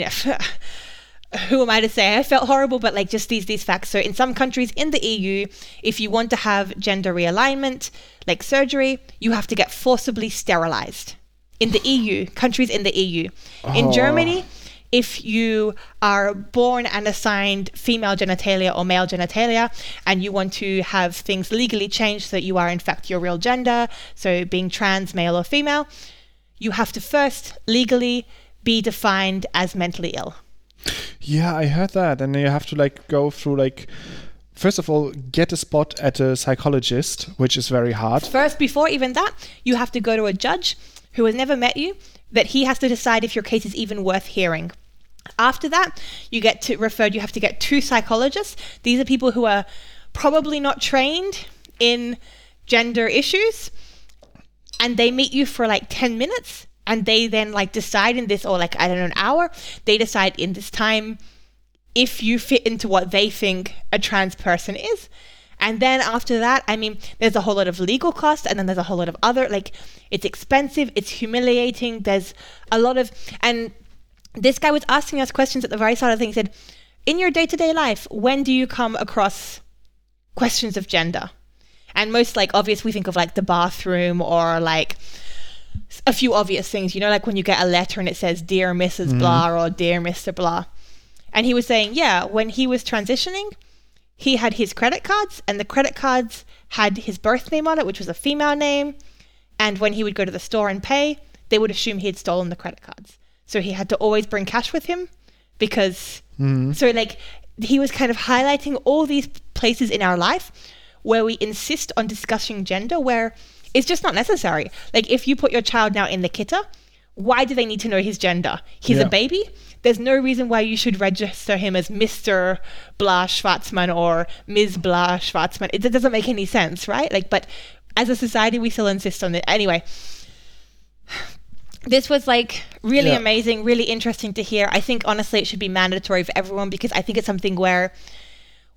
who am I to say I felt horrible, but like just these these facts. So in some countries in the E U, if you want to have gender realignment, like surgery, you have to get forcibly sterilized. In the E U, countries in the E U. In oh. Germany... if you are born and assigned female genitalia or male genitalia and you want to have things legally changed so that you are in fact your real gender, so being trans, male or female, you have to first legally be defined as mentally ill. Yeah, I heard that. And you have to like go through like... first of all, get a spot at a psychologist, which is very hard. First, before even that, you have to go to a judge who has never met you, that he has to decide if your case is even worth hearing. After that, you get to referred, you have to get two psychologists. These are people who are probably not trained in gender issues. and they meet you for like ten minutes, and they then like decide in this, or like, I don't know, an hour, they decide in this time if you fit into what they think a trans person is. And then after that, I mean, there's a whole lot of legal costs, and then there's a whole lot of other, like, it's expensive, it's humiliating, there's a lot of, and this guy was asking us questions at the very start of the thing. He said, in your day-to-day life, when do you come across questions of gender? And most, like, obvious, we think of, like, the bathroom or, like, a few obvious things, you know, like when you get a letter and it says, dear Missus Mm. Blah or dear Mister Blah. And he was saying, yeah, when he was transitioning, he had his credit cards, and the credit cards had his birth name on it, which was a female name. And when he would go to the store and pay, they would assume he had stolen the credit cards. So he had to always bring cash with him because, mm. so like, he was kind of highlighting all these places in our life where we insist on discussing gender, where it's just not necessary. Like, if you put your child now in the kidder, why do they need to know his gender? He's yeah. a baby. There's no reason why you should register him as Mister Blah Schwarzman or Miz Blah Schwarzman. It, it doesn't make any sense, right? Like, but as a society, we still insist on it. Anyway, this was like really yeah. amazing, really interesting to hear. I think honestly, it should be mandatory for everyone, because I think it's something where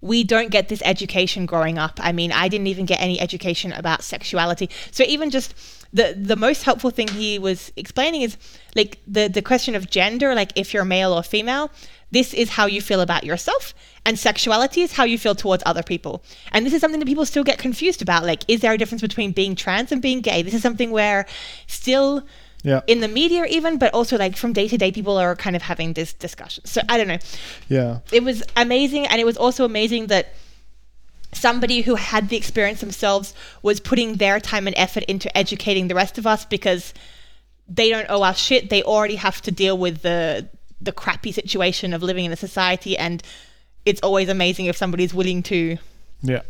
we don't get this education growing up. I mean, I didn't even get any education about sexuality. So even just the the most helpful thing he was explaining is like the, the question of gender, like if you're male or female, this is how you feel about yourself, and sexuality is how you feel towards other people. And this is something that people still get confused about. Like, is there a difference between being trans and being gay? This is something where still yeah. in the media even, but also like from day to day, people are kind of having this discussion. So I don't know. Yeah. It was amazing. And it was also amazing that somebody who had the experience themselves was putting their time and effort into educating the rest of us, because they don't owe us shit. They already have to deal with the the crappy situation of living in a society. And it's always amazing if somebody's willing to... Yeah.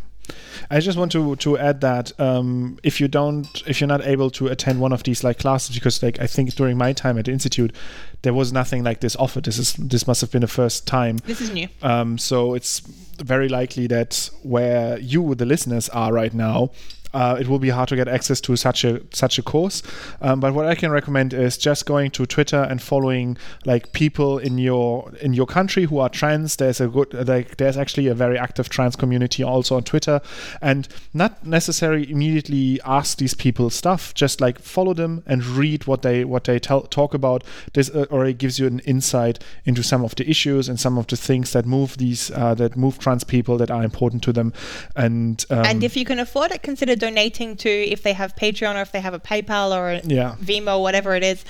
I just want to, to add that um, if you don't, if you're not able to attend one of these like classes, because like I think during my time at the institute, there was nothing like this offered. This is this must have been the first time. This is new. Um, so it's very likely that where you, the listeners, are right now, uh, it will be hard to get access to such a such a course. Um, but what I can recommend is just going to Twitter and following like people in your in your country who are trans. There's a good like there's actually a very active trans community also on Twitter, and not necessarily immediately ask these people stuff. Just like follow them and read what they what they tell, talk about. This uh, already gives you an insight into some of the issues and some of the things that move these uh, that move trans people, that are important to them. And um, and if you can afford it, consider donating to, if they have Patreon or if they have a PayPal or a yeah. Venmo, whatever it is,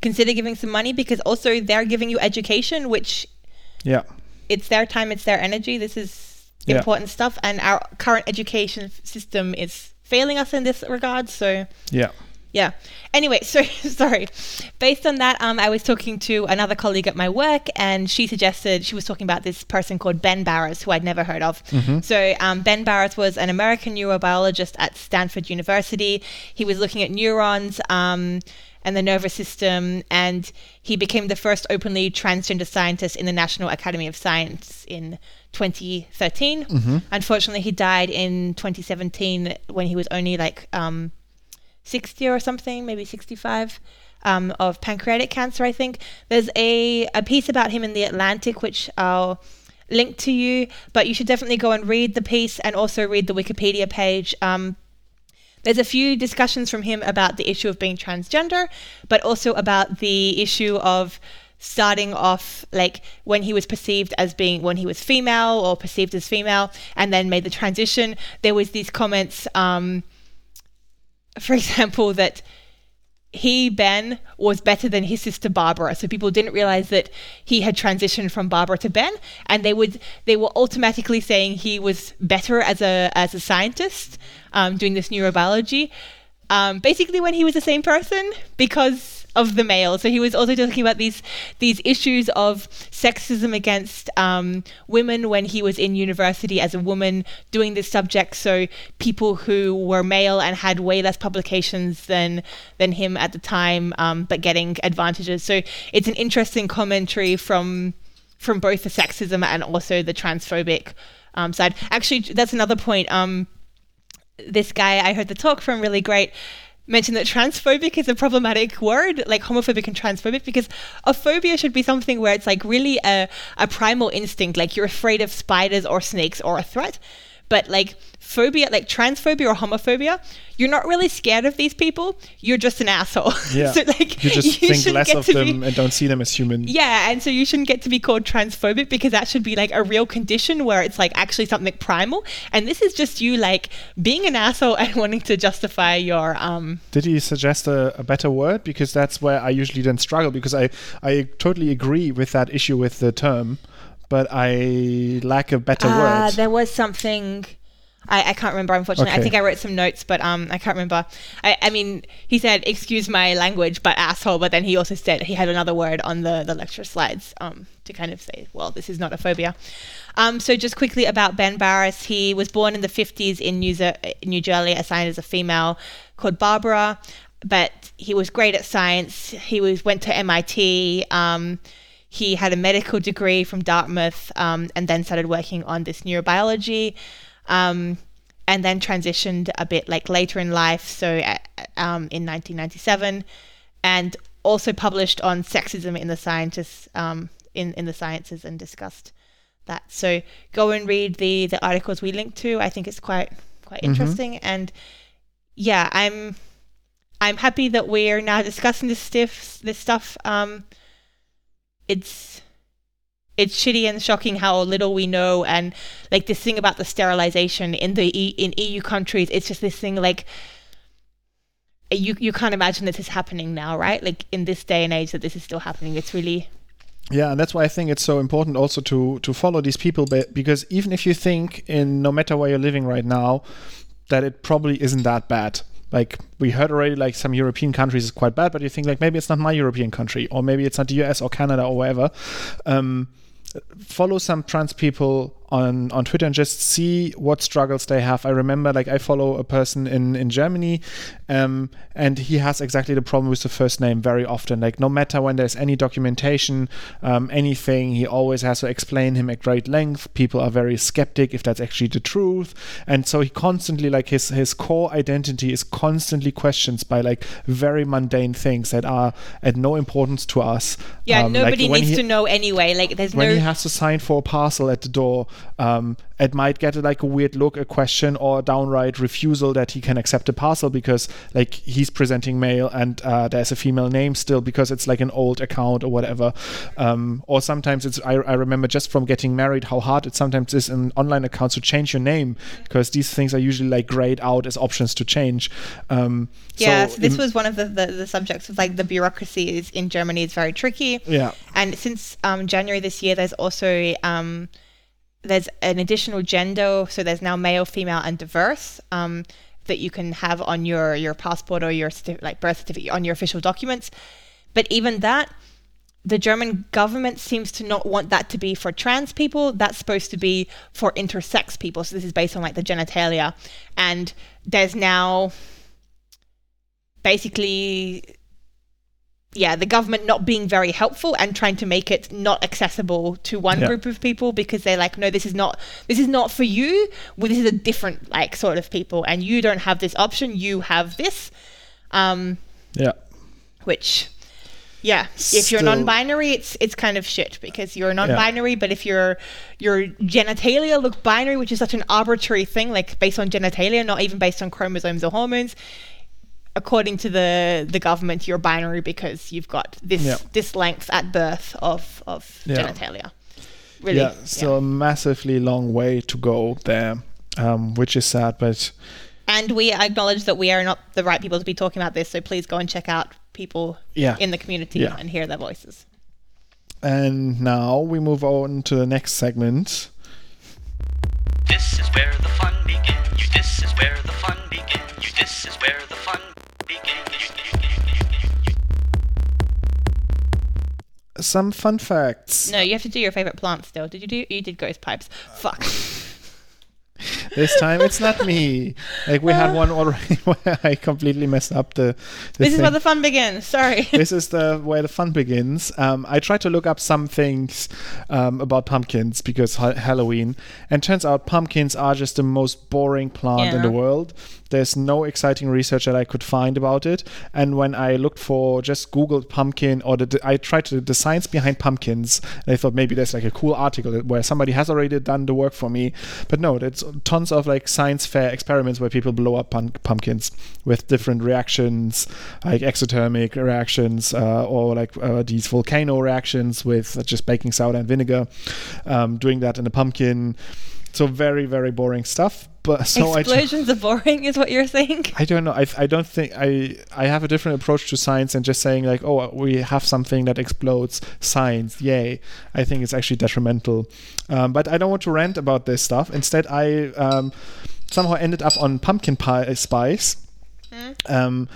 consider giving some money, because also they're giving you education, which yeah, it's their time, it's their energy. This is yeah. important stuff, and our current education system is failing us in this regard. So yeah, yeah. Anyway, so sorry. Based on that, um, I was talking to another colleague at my work, and she suggested she was talking about this person called Ben Barres, who I'd never heard of. Mm-hmm. So um, Ben Barres was an American neurobiologist at Stanford University. He was looking at neurons um, and the nervous system, and he became the first openly transgender scientist in the National Academy of Science in twenty thirteen. Mm-hmm. Unfortunately, he died in twenty seventeen when he was only like. Um, sixty or something, maybe sixty-five, um, of pancreatic cancer, I think. There's a, a piece about him in The Atlantic, which I'll link to you, but you should definitely go and read the piece, and also read the Wikipedia page. Um, there's a few discussions from him about the issue of being transgender, but also about the issue of starting off, like when he was perceived as being, when he was female or perceived as female, and then made the transition. There was these comments, um, for example, that he, Ben, was better than his sister Barbara. So people didn't realize that he had transitioned from Barbara to Ben, and they would they were automatically saying he was better as a as a scientist um, doing this neurobiology, um, basically when he was the same person because of the male. So he was also talking about these these issues of sexism against um, women when he was in university as a woman doing this subject. So people who were male and had way less publications than than him at the time, um, but getting advantages. So it's an interesting commentary from from both the sexism and also the transphobic um, side. Actually, that's another point. Um, this guy I heard the talk from, really great, mentioned that transphobic is a problematic word, like homophobic and transphobic, because a phobia should be something where it's like really a, a primal instinct, like you're afraid of spiders or snakes or a threat. But like phobia, like transphobia or homophobia, you're not really scared of these people. You're just an asshole. Yeah. So like you just you think less of them be, and don't see them as human. Yeah, and so you shouldn't get to be called transphobic, because that should be like a real condition where it's like actually something primal. And this is just you like being an asshole and wanting to justify your. Um, Did he suggest a, a better word? Because that's where I usually then struggle, because I I totally agree with that issue with the term. But I lack a better uh, word. There was something, I, I can't remember, unfortunately. Okay. I think I wrote some notes, but um, I can't remember. I, I mean, he said, excuse my language, but asshole. But then he also said he had another word on the, the lecture slides um, to kind of say, well, this is not a phobia. Um, so just quickly about Ben Barres. He was born in the fifties in New, Zer- New Jersey, assigned as a female called Barbara. But he was great at science. He was went to M I T. Um, He had a medical degree from Dartmouth um, and then started working on this neurobiology um, and then transitioned a bit like later in life, so at, um, in nineteen ninety-seven, and also published on sexism in the scientists, um, in, in the sciences, and discussed that. So go and read the, the articles we linked to. I think it's quite quite mm-hmm. interesting. And yeah, I'm I'm happy that we're now discussing this stiff this stuff. Um, It's it's shitty and shocking how little we know, and like this thing about the sterilization in the e- in E U countries. It's just this thing like you you can't imagine this is happening now, right? Like in this day and age that this is still happening. It's really yeah, and that's why I think it's so important also to to follow these people, because even if you think in no matter where you're living right now that it probably isn't that bad. Like we heard already, like some European countries is quite bad, but you think like maybe it's not my European country, or maybe it's not the U S or Canada or wherever. Um, follow some trans people on, on Twitter and just see what struggles they have. I remember like I follow a person in, in Germany um, and he has exactly the problem with the first name very often. Like no matter when there's any documentation, um, anything, he always has to explain him at great length. People are very skeptic if that's actually the truth. And so he constantly like his, his core identity is constantly questioned by like very mundane things that are at no importance to us. Yeah, um, nobody like needs he, to know anyway. Like there's when no... he has to sign for a parcel at the door, Um, it might get like a weird look, a question, or a downright refusal that he can accept a parcel because like he's presenting male and uh, there's a female name still because it's like an old account or whatever. Um, or sometimes it's I, I remember just from getting married how hard it sometimes is in online accounts to change your name, because these things are usually like grayed out as options to change. Um, yeah, so, so this Im- was one of the, the, the subjects of like the bureaucracy is in Germany is very tricky. Yeah, and since um, January this year, there's also um, there's an additional gender, so there's now male, female, and diverse um, that you can have on your, your passport or your certif- like birth certificate on your official documents. But even that, the German government seems to not want that to be for trans people. That's supposed to be for intersex people. So this is based on like the genitalia, and there's now basically, yeah, the government not being very helpful and trying to make it not accessible to one yeah. group of people, because they're like, no, this is not this is not for you. Well, this is a different like sort of people, and you don't have this option. You have this. Um, yeah. Which, yeah, Still. if you're non-binary, it's it's kind of shit because you're non-binary. Yeah. But if your your genitalia look binary, which is such an arbitrary thing, like based on genitalia, not even based on chromosomes or hormones. According to the, the government, you're binary because you've got this yeah. this length at birth of, of yeah. genitalia. Really, yeah, so yeah. a massively long way to go there, um, which is sad. But and we acknowledge that we are not the right people to be talking about this, so please go and check out people yeah. in the community yeah. and hear their voices. And now we move on to the next segment. This is where the fun begins. This is where the fun begins. This is where the fun begins. Some fun facts. No, you have to do your favorite plant still. Did you do? You did ghost pipes. Fuck. This time it's not me. Like we had one already where I completely messed up the, the This thing. Is where the fun begins. Sorry. This is the where the fun begins. Um, I tried to look up some things um, about pumpkins because ha- Halloween, and turns out pumpkins are just the most boring plant yeah. in the world. There's no exciting research that I could find about it. And when I looked for, just Googled pumpkin, or the, I tried to the science behind pumpkins, and I thought maybe there's like a cool article where somebody has already done the work for me. But no, there's tons of like science fair experiments where people blow up pum- pumpkins with different reactions, like exothermic reactions, uh, or like uh, these volcano reactions with just baking soda and vinegar, um, doing that in a pumpkin. So very, very boring stuff. But so explosions I, are boring, is what you're saying? I don't know. I I don't think I I have a different approach to science than just saying like, oh, we have something that explodes, science, yay. I think it's actually detrimental. Um, but I don't want to rant about this stuff. Instead, I um, somehow ended up on pumpkin pie spice. Mm. Um,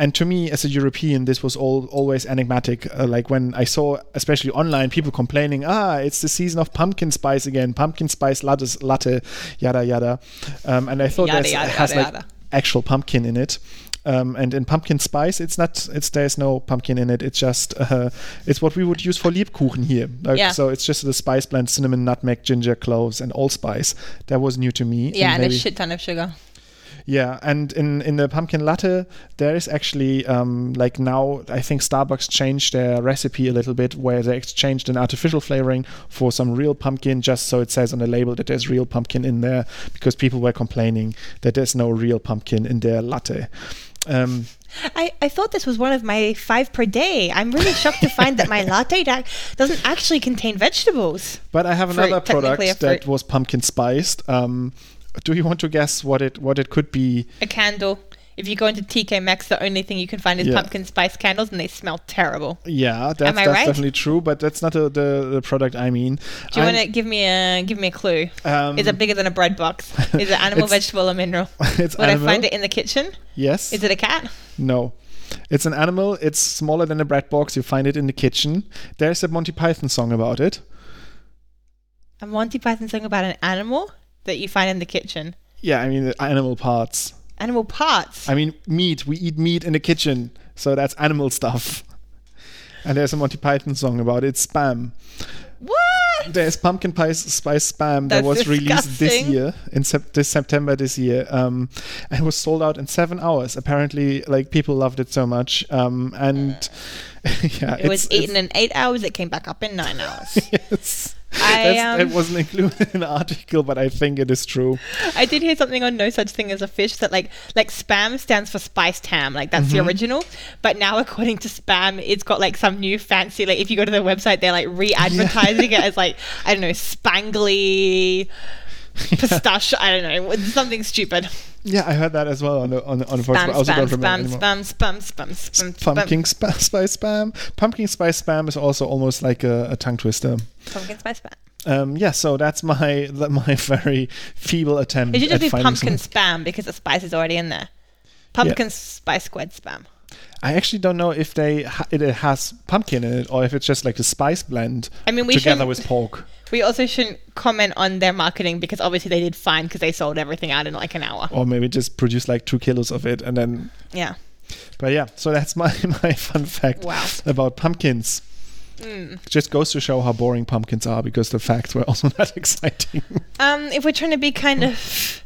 And to me, as a European, this was all always enigmatic. Uh, like when I saw, especially online, people complaining, ah, it's the season of pumpkin spice again, pumpkin spice lattes, latte, yada, yada. Um, and I thought yada, yada, it has yada, like yada. actual pumpkin in it. Um, and in pumpkin spice, it's not, it's there's no pumpkin in it. It's just, uh, it's what we would use for Liebkuchen here. Like, yeah. So it's just the spice blend, cinnamon, nutmeg, ginger, cloves, and allspice. That was new to me. Yeah, and, and a shit ton of sugar. Yeah, and in, in the pumpkin latte, there is actually, um, like now, I think Starbucks changed their recipe a little bit, where they exchanged an artificial flavoring for some real pumpkin, just so it says on the label that there's real pumpkin in there, because people were complaining that there's no real pumpkin in their latte. Um, I, I thought this was one of my five per day. I'm really shocked to find that my latte da- doesn't actually contain vegetables. But I have another fruit, product that was pumpkin spiced. Um, Do you want to guess what it what it could be? A candle. If you go into T K Maxx, the only thing you can find is yeah. pumpkin spice candles, and they smell terrible. Yeah, that's, that's right? definitely true, but that's not a, the the product I mean. Do you want to give me a give me a clue? Um, is it bigger than a bread box? Is it animal, vegetable, or mineral? It's Would animal. I find it in the kitchen? Yes. Is it a cat? No. It's an animal. It's smaller than a bread box. You find it in the kitchen. There's a Monty Python song about it. A Monty Python song about an animal? That you find in the kitchen. Yeah, I mean the animal parts. Animal parts. I mean meat. We eat meat in the kitchen, so that's animal stuff. And there's a Monty Python song about it. It's spam. What? There's pumpkin pie spice spam that's that was disgusting. Released this year in sep- this September this year, um, and was sold out in seven hours. Apparently, like people loved it so much, um, and uh, yeah, it was eaten in eight hours. It came back up in nine hours. Yes. I, um, it wasn't included in the article, but I think it is true. I did hear something on No Such Thing as a Fish that like like spam stands for spiced ham, like that's mm-hmm. the original. But now according to Spam, it's got like some new fancy, like if you go to their website, they're like re-advertising yeah. it as like, I don't know, spangly pistachio, yeah. I don't know, something stupid. Yeah, I heard that as well on the, on the, on the spam, voice, spam, I also spam, spam, spam, spam, spam, spam, spam. Pumpkin sp- spice spam. Pumpkin spice spam is also almost like a, a tongue twister. Pumpkin spice spam. Um, yeah, so that's my my very feeble attempt. It should just be pumpkin something. Spam because the spice is already in there. Pumpkin yeah. spice squared spam. I actually don't know if they ha- it has pumpkin in it or if it's just like a spice blend I mean, we together with pork. We also shouldn't comment on their marketing because obviously they did fine because they sold everything out in like an hour. Or maybe just produce like two kilos of it and then... Yeah. But yeah, so that's my, my fun fact wow. about pumpkins. Mm. It just goes to show how boring pumpkins are because the facts were also not exciting. Um, if we're trying to be kind of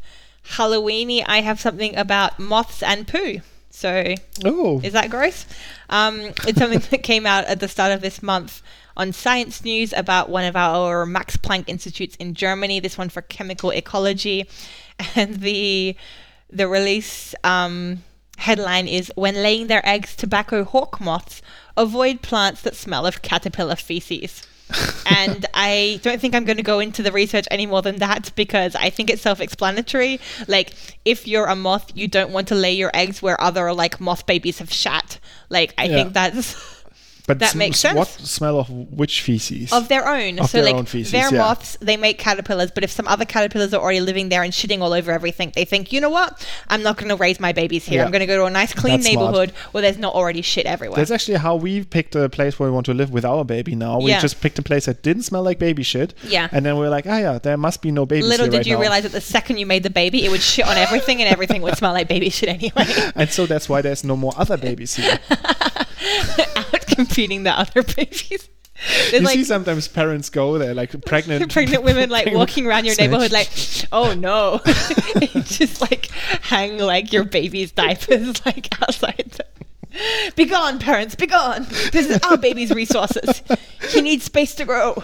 Halloween-y, I have something about moths and poo. So Ooh. Is that gross? Um, it's something that came out at the start of this month on Science News about one of our Max Planck Institutes in Germany, this one for chemical ecology. And the the release um, headline is, when laying their eggs, tobacco hawk moths avoid plants that smell of caterpillar feces. And I don't think I'm going to go into the research any more than that because I think it's self-explanatory. Like, if you're a moth, you don't want to lay your eggs where other, like, moth babies have shat. Like, I yeah. think that's... But that sm- makes sense. What smell of which feces? Of their own. Of so their like own feces, they're yeah. moths, they make caterpillars, but if some other caterpillars are already living there and shitting all over everything, they think, you know what? I'm not going to raise my babies here. Yeah. I'm going to go to a nice clean That's neighborhood smart. Where there's not already shit everywhere. That's actually how we picked a place where we want to live with our baby now. We yeah. just picked a place that didn't smell like baby shit. Yeah. And then we we're like, ah yeah, there must be no babies Little here did right you now. Realize that the second you made the baby, it would shit on everything and everything would smell like baby shit anyway. And so that's why there's no more other babies here. Out competing the other babies. You like, see sometimes parents go there, like pregnant pregnant women like pregnant walking around your neighborhood like, oh no. Just like hang like your baby's diapers like outside. Be gone, parents, be gone. This is our baby's resources. He needs space to grow.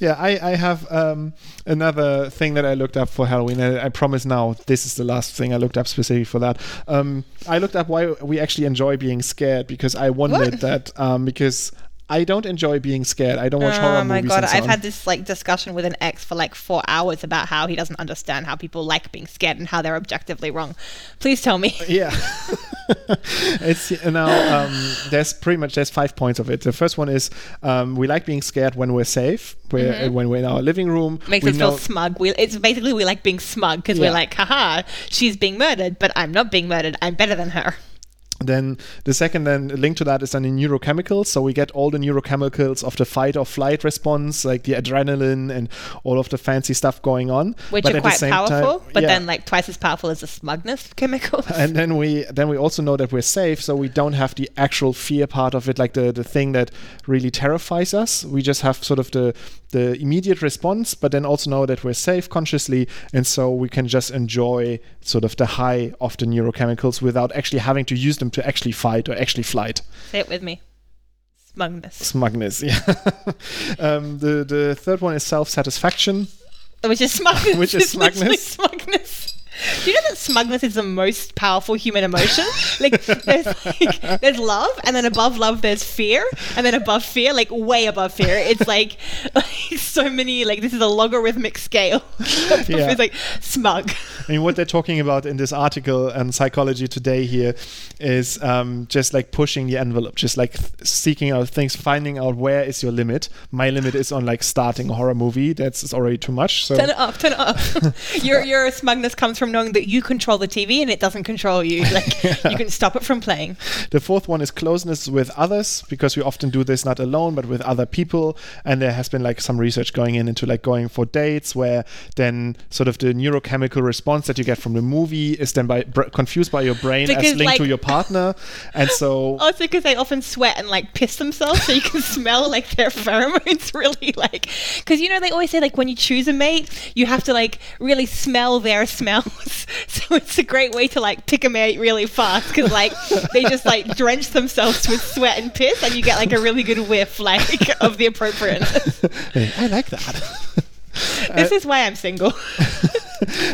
Yeah, I, I have um, another thing that I looked up for Halloween. I, I promise now this is the last thing I looked up specifically for that. Um, I looked up why we actually enjoy being scared, because I wondered what? that um, because I don't enjoy being scared. I don't watch oh horror movies. Oh my god, and so I've on. had this like discussion with an ex for like four hours about how he doesn't understand how people like being scared and how they're objectively wrong. Please tell me. Yeah. It's you now um, there's pretty much there's five points of it. The first one is um, we like being scared when we're safe, we're, mm-hmm. uh, when we're in our living room. Makes we us know- feel smug. We, it's basically we like being smug because yeah. we're like, haha, she's being murdered, but I'm not being murdered. I'm better than her. Then the second then link to that is then the neurochemicals. So we get all the neurochemicals of the fight or flight response, like the adrenaline and all of the fancy stuff going on. Which but are quite powerful, time, but yeah. then like twice as powerful as the smugness chemicals. And then we then we also know that we're safe, so we don't have the actual fear part of it, like the, the thing that really terrifies us. We just have sort of the the immediate response, but then also know that we're safe consciously, and so we can just enjoy sort of the high of the neurochemicals without actually having to use them to actually fight or actually flight. Say it with me. Smugness. Smugness, yeah. um, the, the third one is self-satisfaction. Which is smugness. Which is smugness. smugness. Do you know that smugness is the most powerful human emotion? Like there's like, there's love, and then above love there's fear, and then above fear, like way above fear, it's like, like so many, like this is a logarithmic scale. Yeah. It's like smug. I mean, what they're talking about in this article on Psychology Today here is um, just like pushing the envelope, just like th- seeking out things, finding out where is your limit. My limit is on like starting a horror movie. That's already too much. So turn it up, turn it up. your your smugness comes from knowing that you control the T V and it doesn't control you. Like yeah. you can stop it from playing. The fourth one is closeness with others, because we often do this not alone but with other people, and there has been like some research going in into like going for dates where then sort of the neurochemical response that you get from the movie is then by br- confused by your brain because, as linked like, to your partner, and so also because they often sweat and like piss themselves, so you can smell like their pheromones really like, because you know they always say like when you choose a mate you have to like really smell their smell. So it's a great way to like pick a mate really fast, because like they just like drench themselves with sweat and piss, and you get like a really good whiff like of the appropriateness. Hey, I like that. This uh, is why I'm single.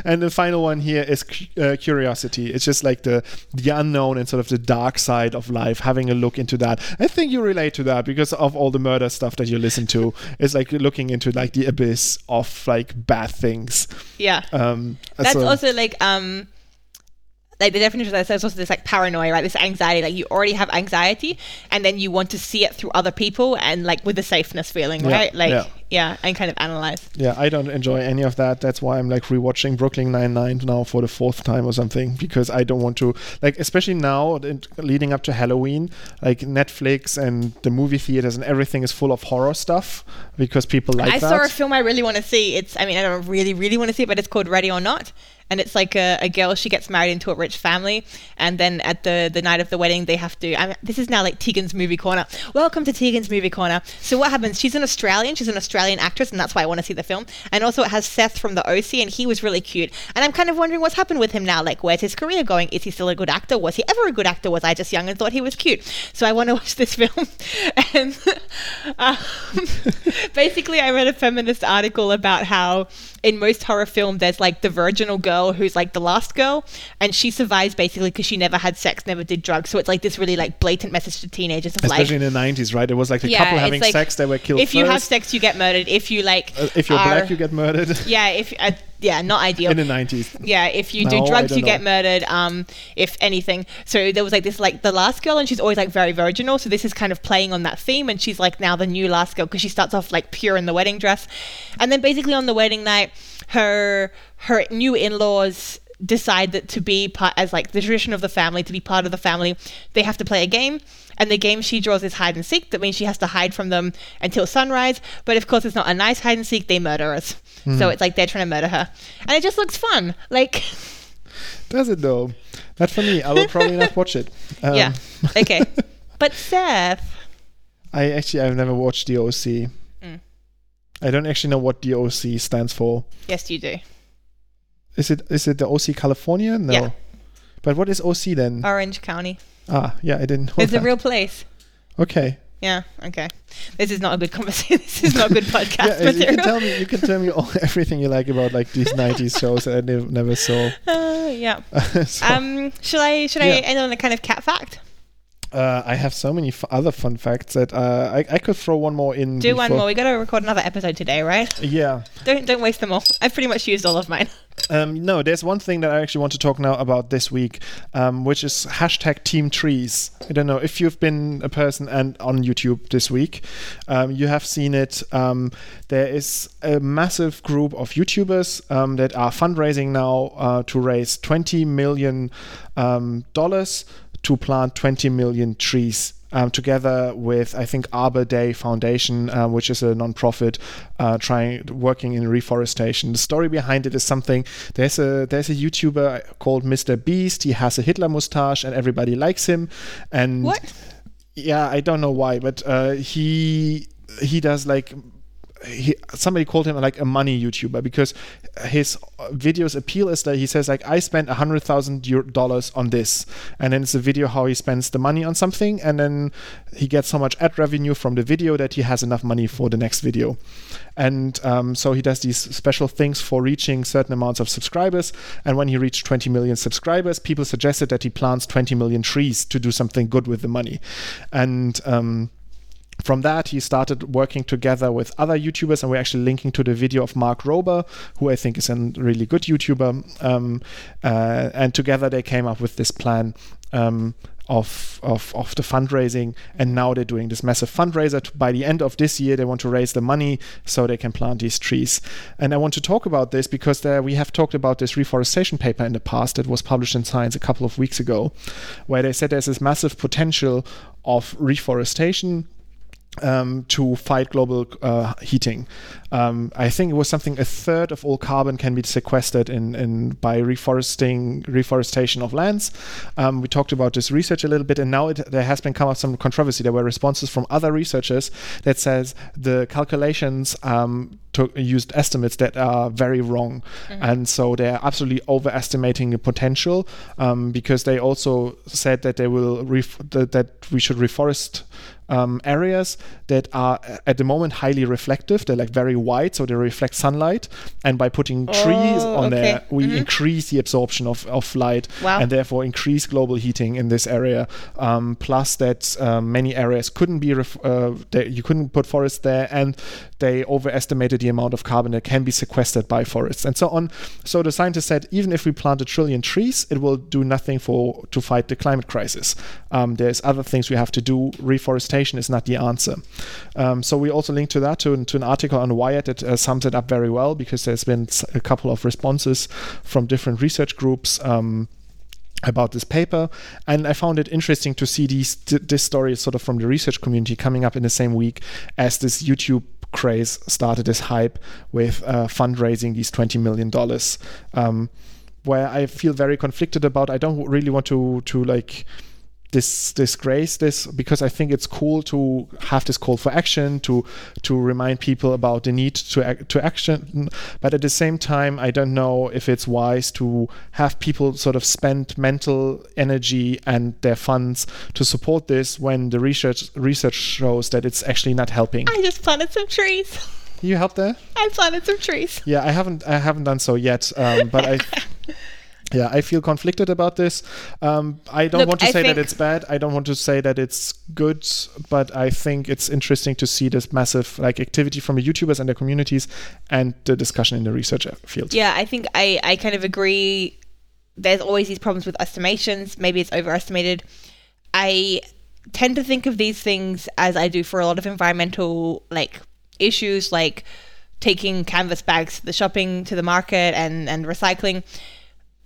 And the final one here is uh, curiosity. It's just like the the unknown and sort of the dark side of life, having a look into that. I think you relate to that because of all the murder stuff that you listen to. It's like looking into like the abyss of like bad things. Yeah. Um, That's so. also like... um. Like the definition of that says also this like paranoia, right? This anxiety, like you already have anxiety and then you want to see it through other people and like with the safeness feeling, yeah, right? Like, yeah. yeah, and kind of analyze. Yeah, I don't enjoy any of that. That's why I'm like rewatching Brooklyn Nine-Nine now for the fourth time or something, because I don't want to, like, especially now leading up to Halloween, like Netflix and the movie theaters and everything is full of horror stuff because people like I that. I saw a film I really want to see. It's, I mean, I don't really, really want to see it, but it's called Ready or Not. And it's like a, a girl, she gets married into a rich family. And then at the, the night of the wedding, they have to... I mean, this is now like Tegan's Movie Corner. Welcome to Tegan's Movie Corner. So what happens? She's an Australian. She's an Australian actress. And that's why I want to see the film. And also it has Seth from The O C. And he was really cute. And I'm kind of wondering what's happened with him now. Like, where's his career going? Is he still a good actor? Was he ever a good actor? Was I just young and thought he was cute? So I want to watch this film. And um, basically, I read a feminist article about how in most horror film, there's like the virginal girl who's like the last girl, and she survives basically because she never had sex, never did drugs. So it's like this really like blatant message to teenagers of especially like, in the nineties, right? It was like the yeah, couple having like, sex, they were killed if first. You have sex you get murdered, if you like uh, if you're are, black you get murdered, yeah if uh, yeah not ideal in the nineties, yeah if you do no, drugs you know. get murdered, um if anything. So there was like this like the last girl, and she's always like very virginal, so this is kind of playing on that theme, and she's like now the new last girl because she starts off like pure in the wedding dress. And then basically on the wedding night her her new in-laws decide that to be part as like the tradition of the family, to be part of the family, they have to play a game. And the game she draws is hide and seek. That means she has to hide from them until sunrise. But of course, it's not a nice hide and seek. They murder us. Mm. So it's like they're trying to murder her. And it just looks fun. Like, does it though? Not for me. I will probably not watch it. Um. Yeah. Okay. But Seth... I actually I've never watched D O C. Mm. I don't actually know what D O C stands for. Yes, you do. Is it is it the O C California? No. Yeah. But what is O C then? Orange County. Ah, yeah, I didn't know It's that. A real place. Okay. Yeah, okay. This is not a good conversation. This is not a good podcast yeah, material. You can tell me, you can tell me all, everything you like about like these nineties shows that I ne- never saw. Uh, yeah. so, um, should I should yeah. I end on a kind of cat fact? Uh, I have so many f- other fun facts that uh, I, I could throw one more in. Do before. One more. We got to record another episode today, right? Yeah. Don't don't waste them all. I've pretty much used all of mine. Um, no, there's one thing that I actually want to talk now about this week, um, which is hashtag Team Trees. I don't know if you've been a person and on YouTube this week, um, you have seen it. Um, there is a massive group of YouTubers um, that are fundraising now uh, to raise twenty million dollars um, to plant twenty million trees. Um, together with, I think, Arbor Day Foundation, uh, which is a non-profit uh, trying working in reforestation. The story behind it is something. There's a there's a YouTuber called Mister Beast. He has a Hitler mustache, and everybody likes him. And what? Yeah, I don't know why, but uh, he he does like. He, somebody called him like a money YouTuber because his video's appeal is that he says like I spent a hundred thousand dollars on this, and then it's a video how he spends the money on something, and then he gets so much ad revenue from the video that he has enough money for the next video. And um, so he does these special things for reaching certain amounts of subscribers, and when he reached twenty million subscribers, people suggested that he plants twenty million trees to do something good with the money. And um from that, he started working together with other YouTubers, and we're actually linking to the video of Mark Rober, who I think is a really good YouTuber. Um, uh, and together they came up with this plan um, of, of of the fundraising, and now they're doing this massive fundraiser. To, by the end of this year, they want to raise the money so they can plant these trees. And I want to talk about this because there, we have talked about this reforestation paper in the past that was published in Science a couple of weeks ago, where they said there's this massive potential of reforestation Um, to fight global uh, heating. Um, I think it was something a third of all carbon can be sequestered in, in by reforesting reforestation of lands. Um, we talked about this research a little bit, and now it, there has been come up some controversy. There were responses from other researchers that says the calculations um, took, used estimates that are very wrong, mm-hmm. and so they're absolutely overestimating the potential um, because they also said that they will ref- that, that we should reforest Um, areas that are at the moment highly reflective. They're like very white, so they reflect sunlight, and by putting trees oh, on okay. there we mm-hmm. increase the absorption of, of light wow. and therefore increase global heating in this area, um, plus that um, many areas couldn't be ref- uh, they, you couldn't put forests there, and they overestimated the amount of carbon that can be sequestered by forests and so on. So the scientists said even if we plant a trillion trees, it will do nothing for to fight the climate crisis. Um, there's other things we have to do. Reforestation is not the answer. Um, so we also linked to that, to, to an article on Wired that uh, sums it up very well, because there's been a couple of responses from different research groups um, about this paper. And I found it interesting to see these, th- this story sort of from the research community coming up in the same week as this YouTube craze started, this hype with uh, fundraising these twenty million dollars. Um, where I feel very conflicted about. I don't really want to to like... This disgrace this because I think it's cool to have this call for action to to remind people about the need to ac- to action, but at the same time I don't know if it's wise to have people sort of spend mental energy and their funds to support this when the research research shows that it's actually not helping. I just planted some trees. You helped there? I planted some trees. Yeah, I haven't I haven't done so yet, um, but I. Yeah, I feel conflicted about this. Um, I don't Look, want to I say that it's bad. I don't want to say that it's good, but I think it's interesting to see this massive like activity from the YouTubers and their communities and the discussion in the research field. Yeah, I think I, I kind of agree. There's always these problems with estimations. Maybe it's overestimated. I tend to think of these things as I do for a lot of environmental like issues, like taking canvas bags to the shopping, to the market, and, and recycling.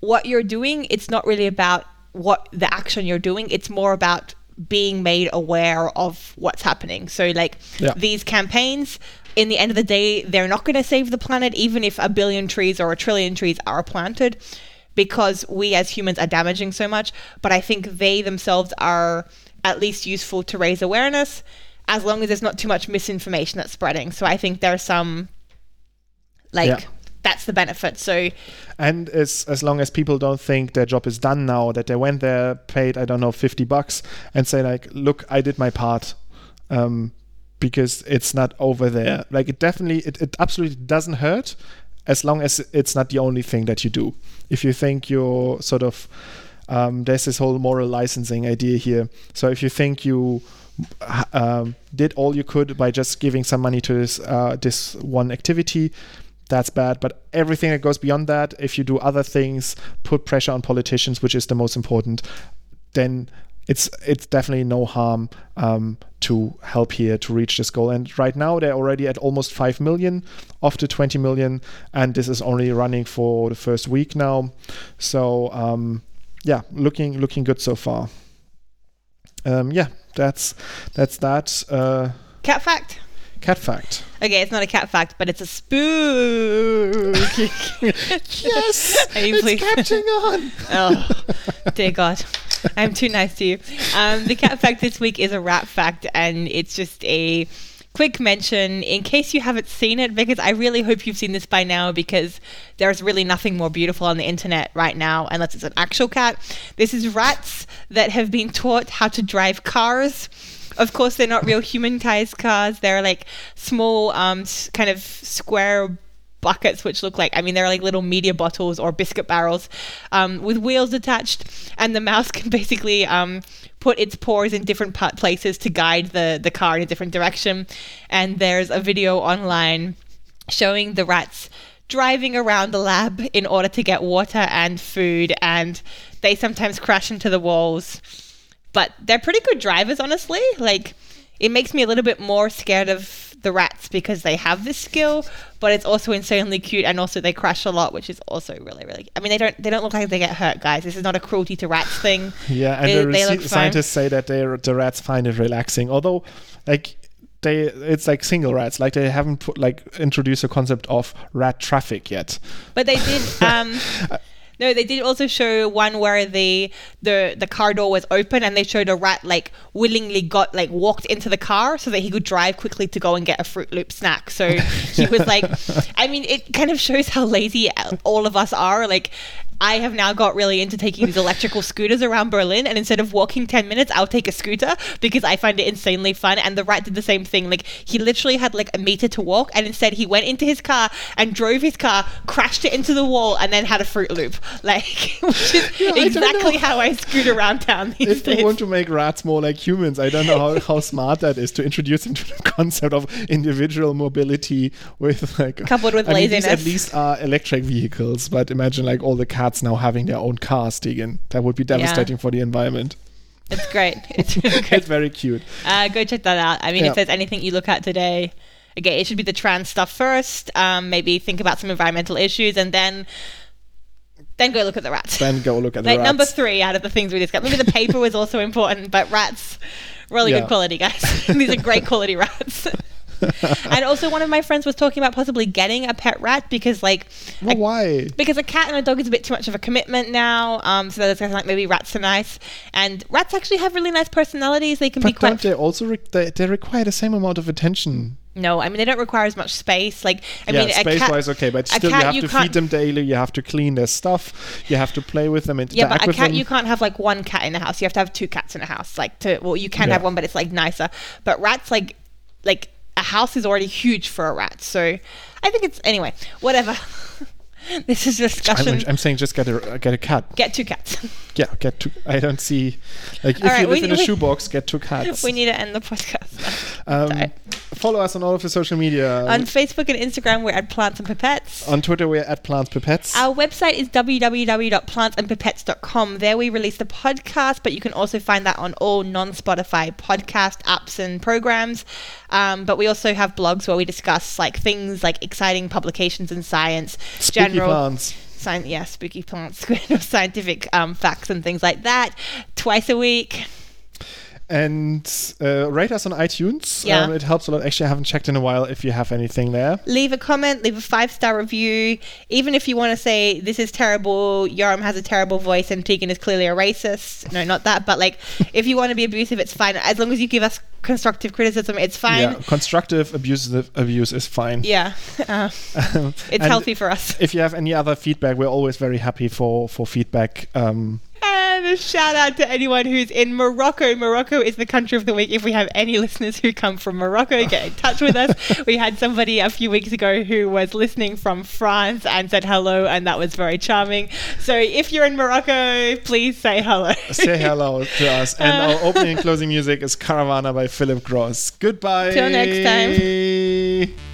What you're doing, it's not really about what the action you're doing. It's more about being made aware of what's happening. So like yeah. these campaigns, in the end of the day, they're not going to save the planet, even if a billion trees or a trillion trees are planted, because we as humans are damaging so much. But I think they themselves are at least useful to raise awareness. as long as there's not too much misinformation that's spreading. So I think there are some, like, yeah. that's the benefit. So, and as as long as people don't think their job is done now, that they went there, paid, I don't know, fifty bucks and say like, look, I did my part. Um, because it's not over there. Like it definitely, it, it absolutely doesn't hurt as long as it's not the only thing that you do. If you think you're sort of, um, there's this whole moral licensing idea here. So if you think you um, did all you could by just giving some money to this, uh, this one activity, that's bad. But everything that goes beyond that, if you do other things, put pressure on politicians, which is the most important, then it's it's definitely no harm um, to help here to reach this goal. And right now they're already at almost five million off to twenty million, and this is only running for the first week now. So um, yeah, looking looking good so far. Um, yeah, that's that's that. Uh, cat fact. Cat fact. Okay, it's not a cat fact, but it's a spooky. Yes, it's catching on. Oh, dear God. I'm too nice to you. Um, the cat fact this week is a rat fact, and it's just a quick mention in case you haven't seen it, because I really hope you've seen this by now, because there's really nothing more beautiful on the internet right now, unless it's an actual cat. This is rats that have been taught how to drive cars. Of course, they're not real humanized cars. They're like small um, kind of square buckets, which look like, I mean, they're like little media bottles or biscuit barrels um, with wheels attached. And the mouse can basically um, put its paws in different places to guide the, the car in a different direction. And there's a video online showing the rats driving around the lab in order to get water and food. And they sometimes crash into the walls. But they're pretty good drivers, honestly. Like, it makes me a little bit more scared of the rats because they have this skill, but it's also insanely cute, and also they crash a lot, which is also really, really. I mean, they don't they don't look like they get hurt, guys. This is not a cruelty to rats thing. Yeah, and they, the they rec- scientists say that they the rats find it relaxing, although, like, they it's like single rats, like they haven't put like introduced a concept of rat traffic yet. But they did. Um, No, they did also show one where the, the the car door was open, and they showed a rat like willingly got like walked into the car so that he could drive quickly to go and get a Fruit Loop snack. So he was like, I mean, it kind of shows how lazy all of us are. Like, I have now got really into taking these electrical scooters around Berlin, and instead of walking ten minutes, I'll take a scooter because I find it insanely fun. And the rat did the same thing. Like, he literally had like a meter to walk, and instead he went into his car and drove his car, crashed it into the wall, and then had a Fruit Loop. Like, which is yeah, exactly I how I scoot around town these if days. If you want to make rats more like humans, I don't know how, how smart that is to introduce them to the concept of individual mobility with like... Coupled with I laziness. Mean, these at least are electric vehicles, but imagine like all the cars now having their own cars, Tegan. That would be devastating yeah. for the environment. It's great. It's, really great. It's very cute. Uh, go check that out. I mean, yeah. if there's anything you look at today, okay, it should be the trans stuff first. Um, maybe think about some environmental issues, and then then go look at the rats. Then go look at the like rats. Number three out of the things we discussed. Maybe the paper was also important, but rats, really yeah. good quality, guys. These are great quality rats. And also, one of my friends was talking about possibly getting a pet rat because, like, well, a, why? Because a cat and a dog is a bit too much of a commitment now. Um, so that's kind of like maybe rats are nice, and rats actually have really nice personalities. They can but be quite. Don't they also re- they, they require the same amount of attention? No, I mean, they don't require as much space. Like, I yeah, mean, space cat, wise, okay, but still, cat, you have you to feed them daily. You have to clean their stuff. You have to play with them. Yeah, but a cat, you can't have like one cat in the house. You have to have two cats in the house. Like, to well, you can yeah. have one, but it's like nicer. But rats, like, like. A house is already huge for a rat, so I think it's anyway. Whatever. This is discussion. I'm, I'm saying just get a get a cat. Get two cats. Yeah, get two. I don't see like all if right, you live in a shoebox, get two cats. We need to end the podcast. Um, follow us on all of the social media. On Facebook and Instagram, we're at Plants and Pipettes. On Twitter, we're at Plants Pipettes. Our website is w w w dot plants and pipettes dot com. There we release the podcast, but you can also find that on all non-Spotify podcast apps and programs. Um, but we also have blogs where we discuss like things like exciting publications in science, spooky general plants. Sci- yeah, spooky plants, scientific um, facts and things like that, twice a week. And uh, rate us on iTunes. Yeah. Um, it helps a lot. Actually, I haven't checked in a while if you have anything there. Leave a comment. Leave a five-star review. Even if you want to say, this is terrible, Yoram has a terrible voice, and Tegan is clearly a racist. No, not that. But like, if you want to be abusive, it's fine. As long as you give us constructive criticism, it's fine. Yeah, constructive abusive abuse is fine. Yeah, uh, um, it's healthy for us. If you have any other feedback, we're always very happy for for feedback. Um, and a shout out to anyone who's in Morocco. Morocco is the country of the week. If we have any listeners who come from Morocco, get in touch with us. We had somebody a few weeks ago who was listening from France and said hello, and that was very charming. So if you're in Morocco, please say hello. Say hello to us. And uh, our opening and closing music is Caravana by Philip Gross. Goodbye. Till next time.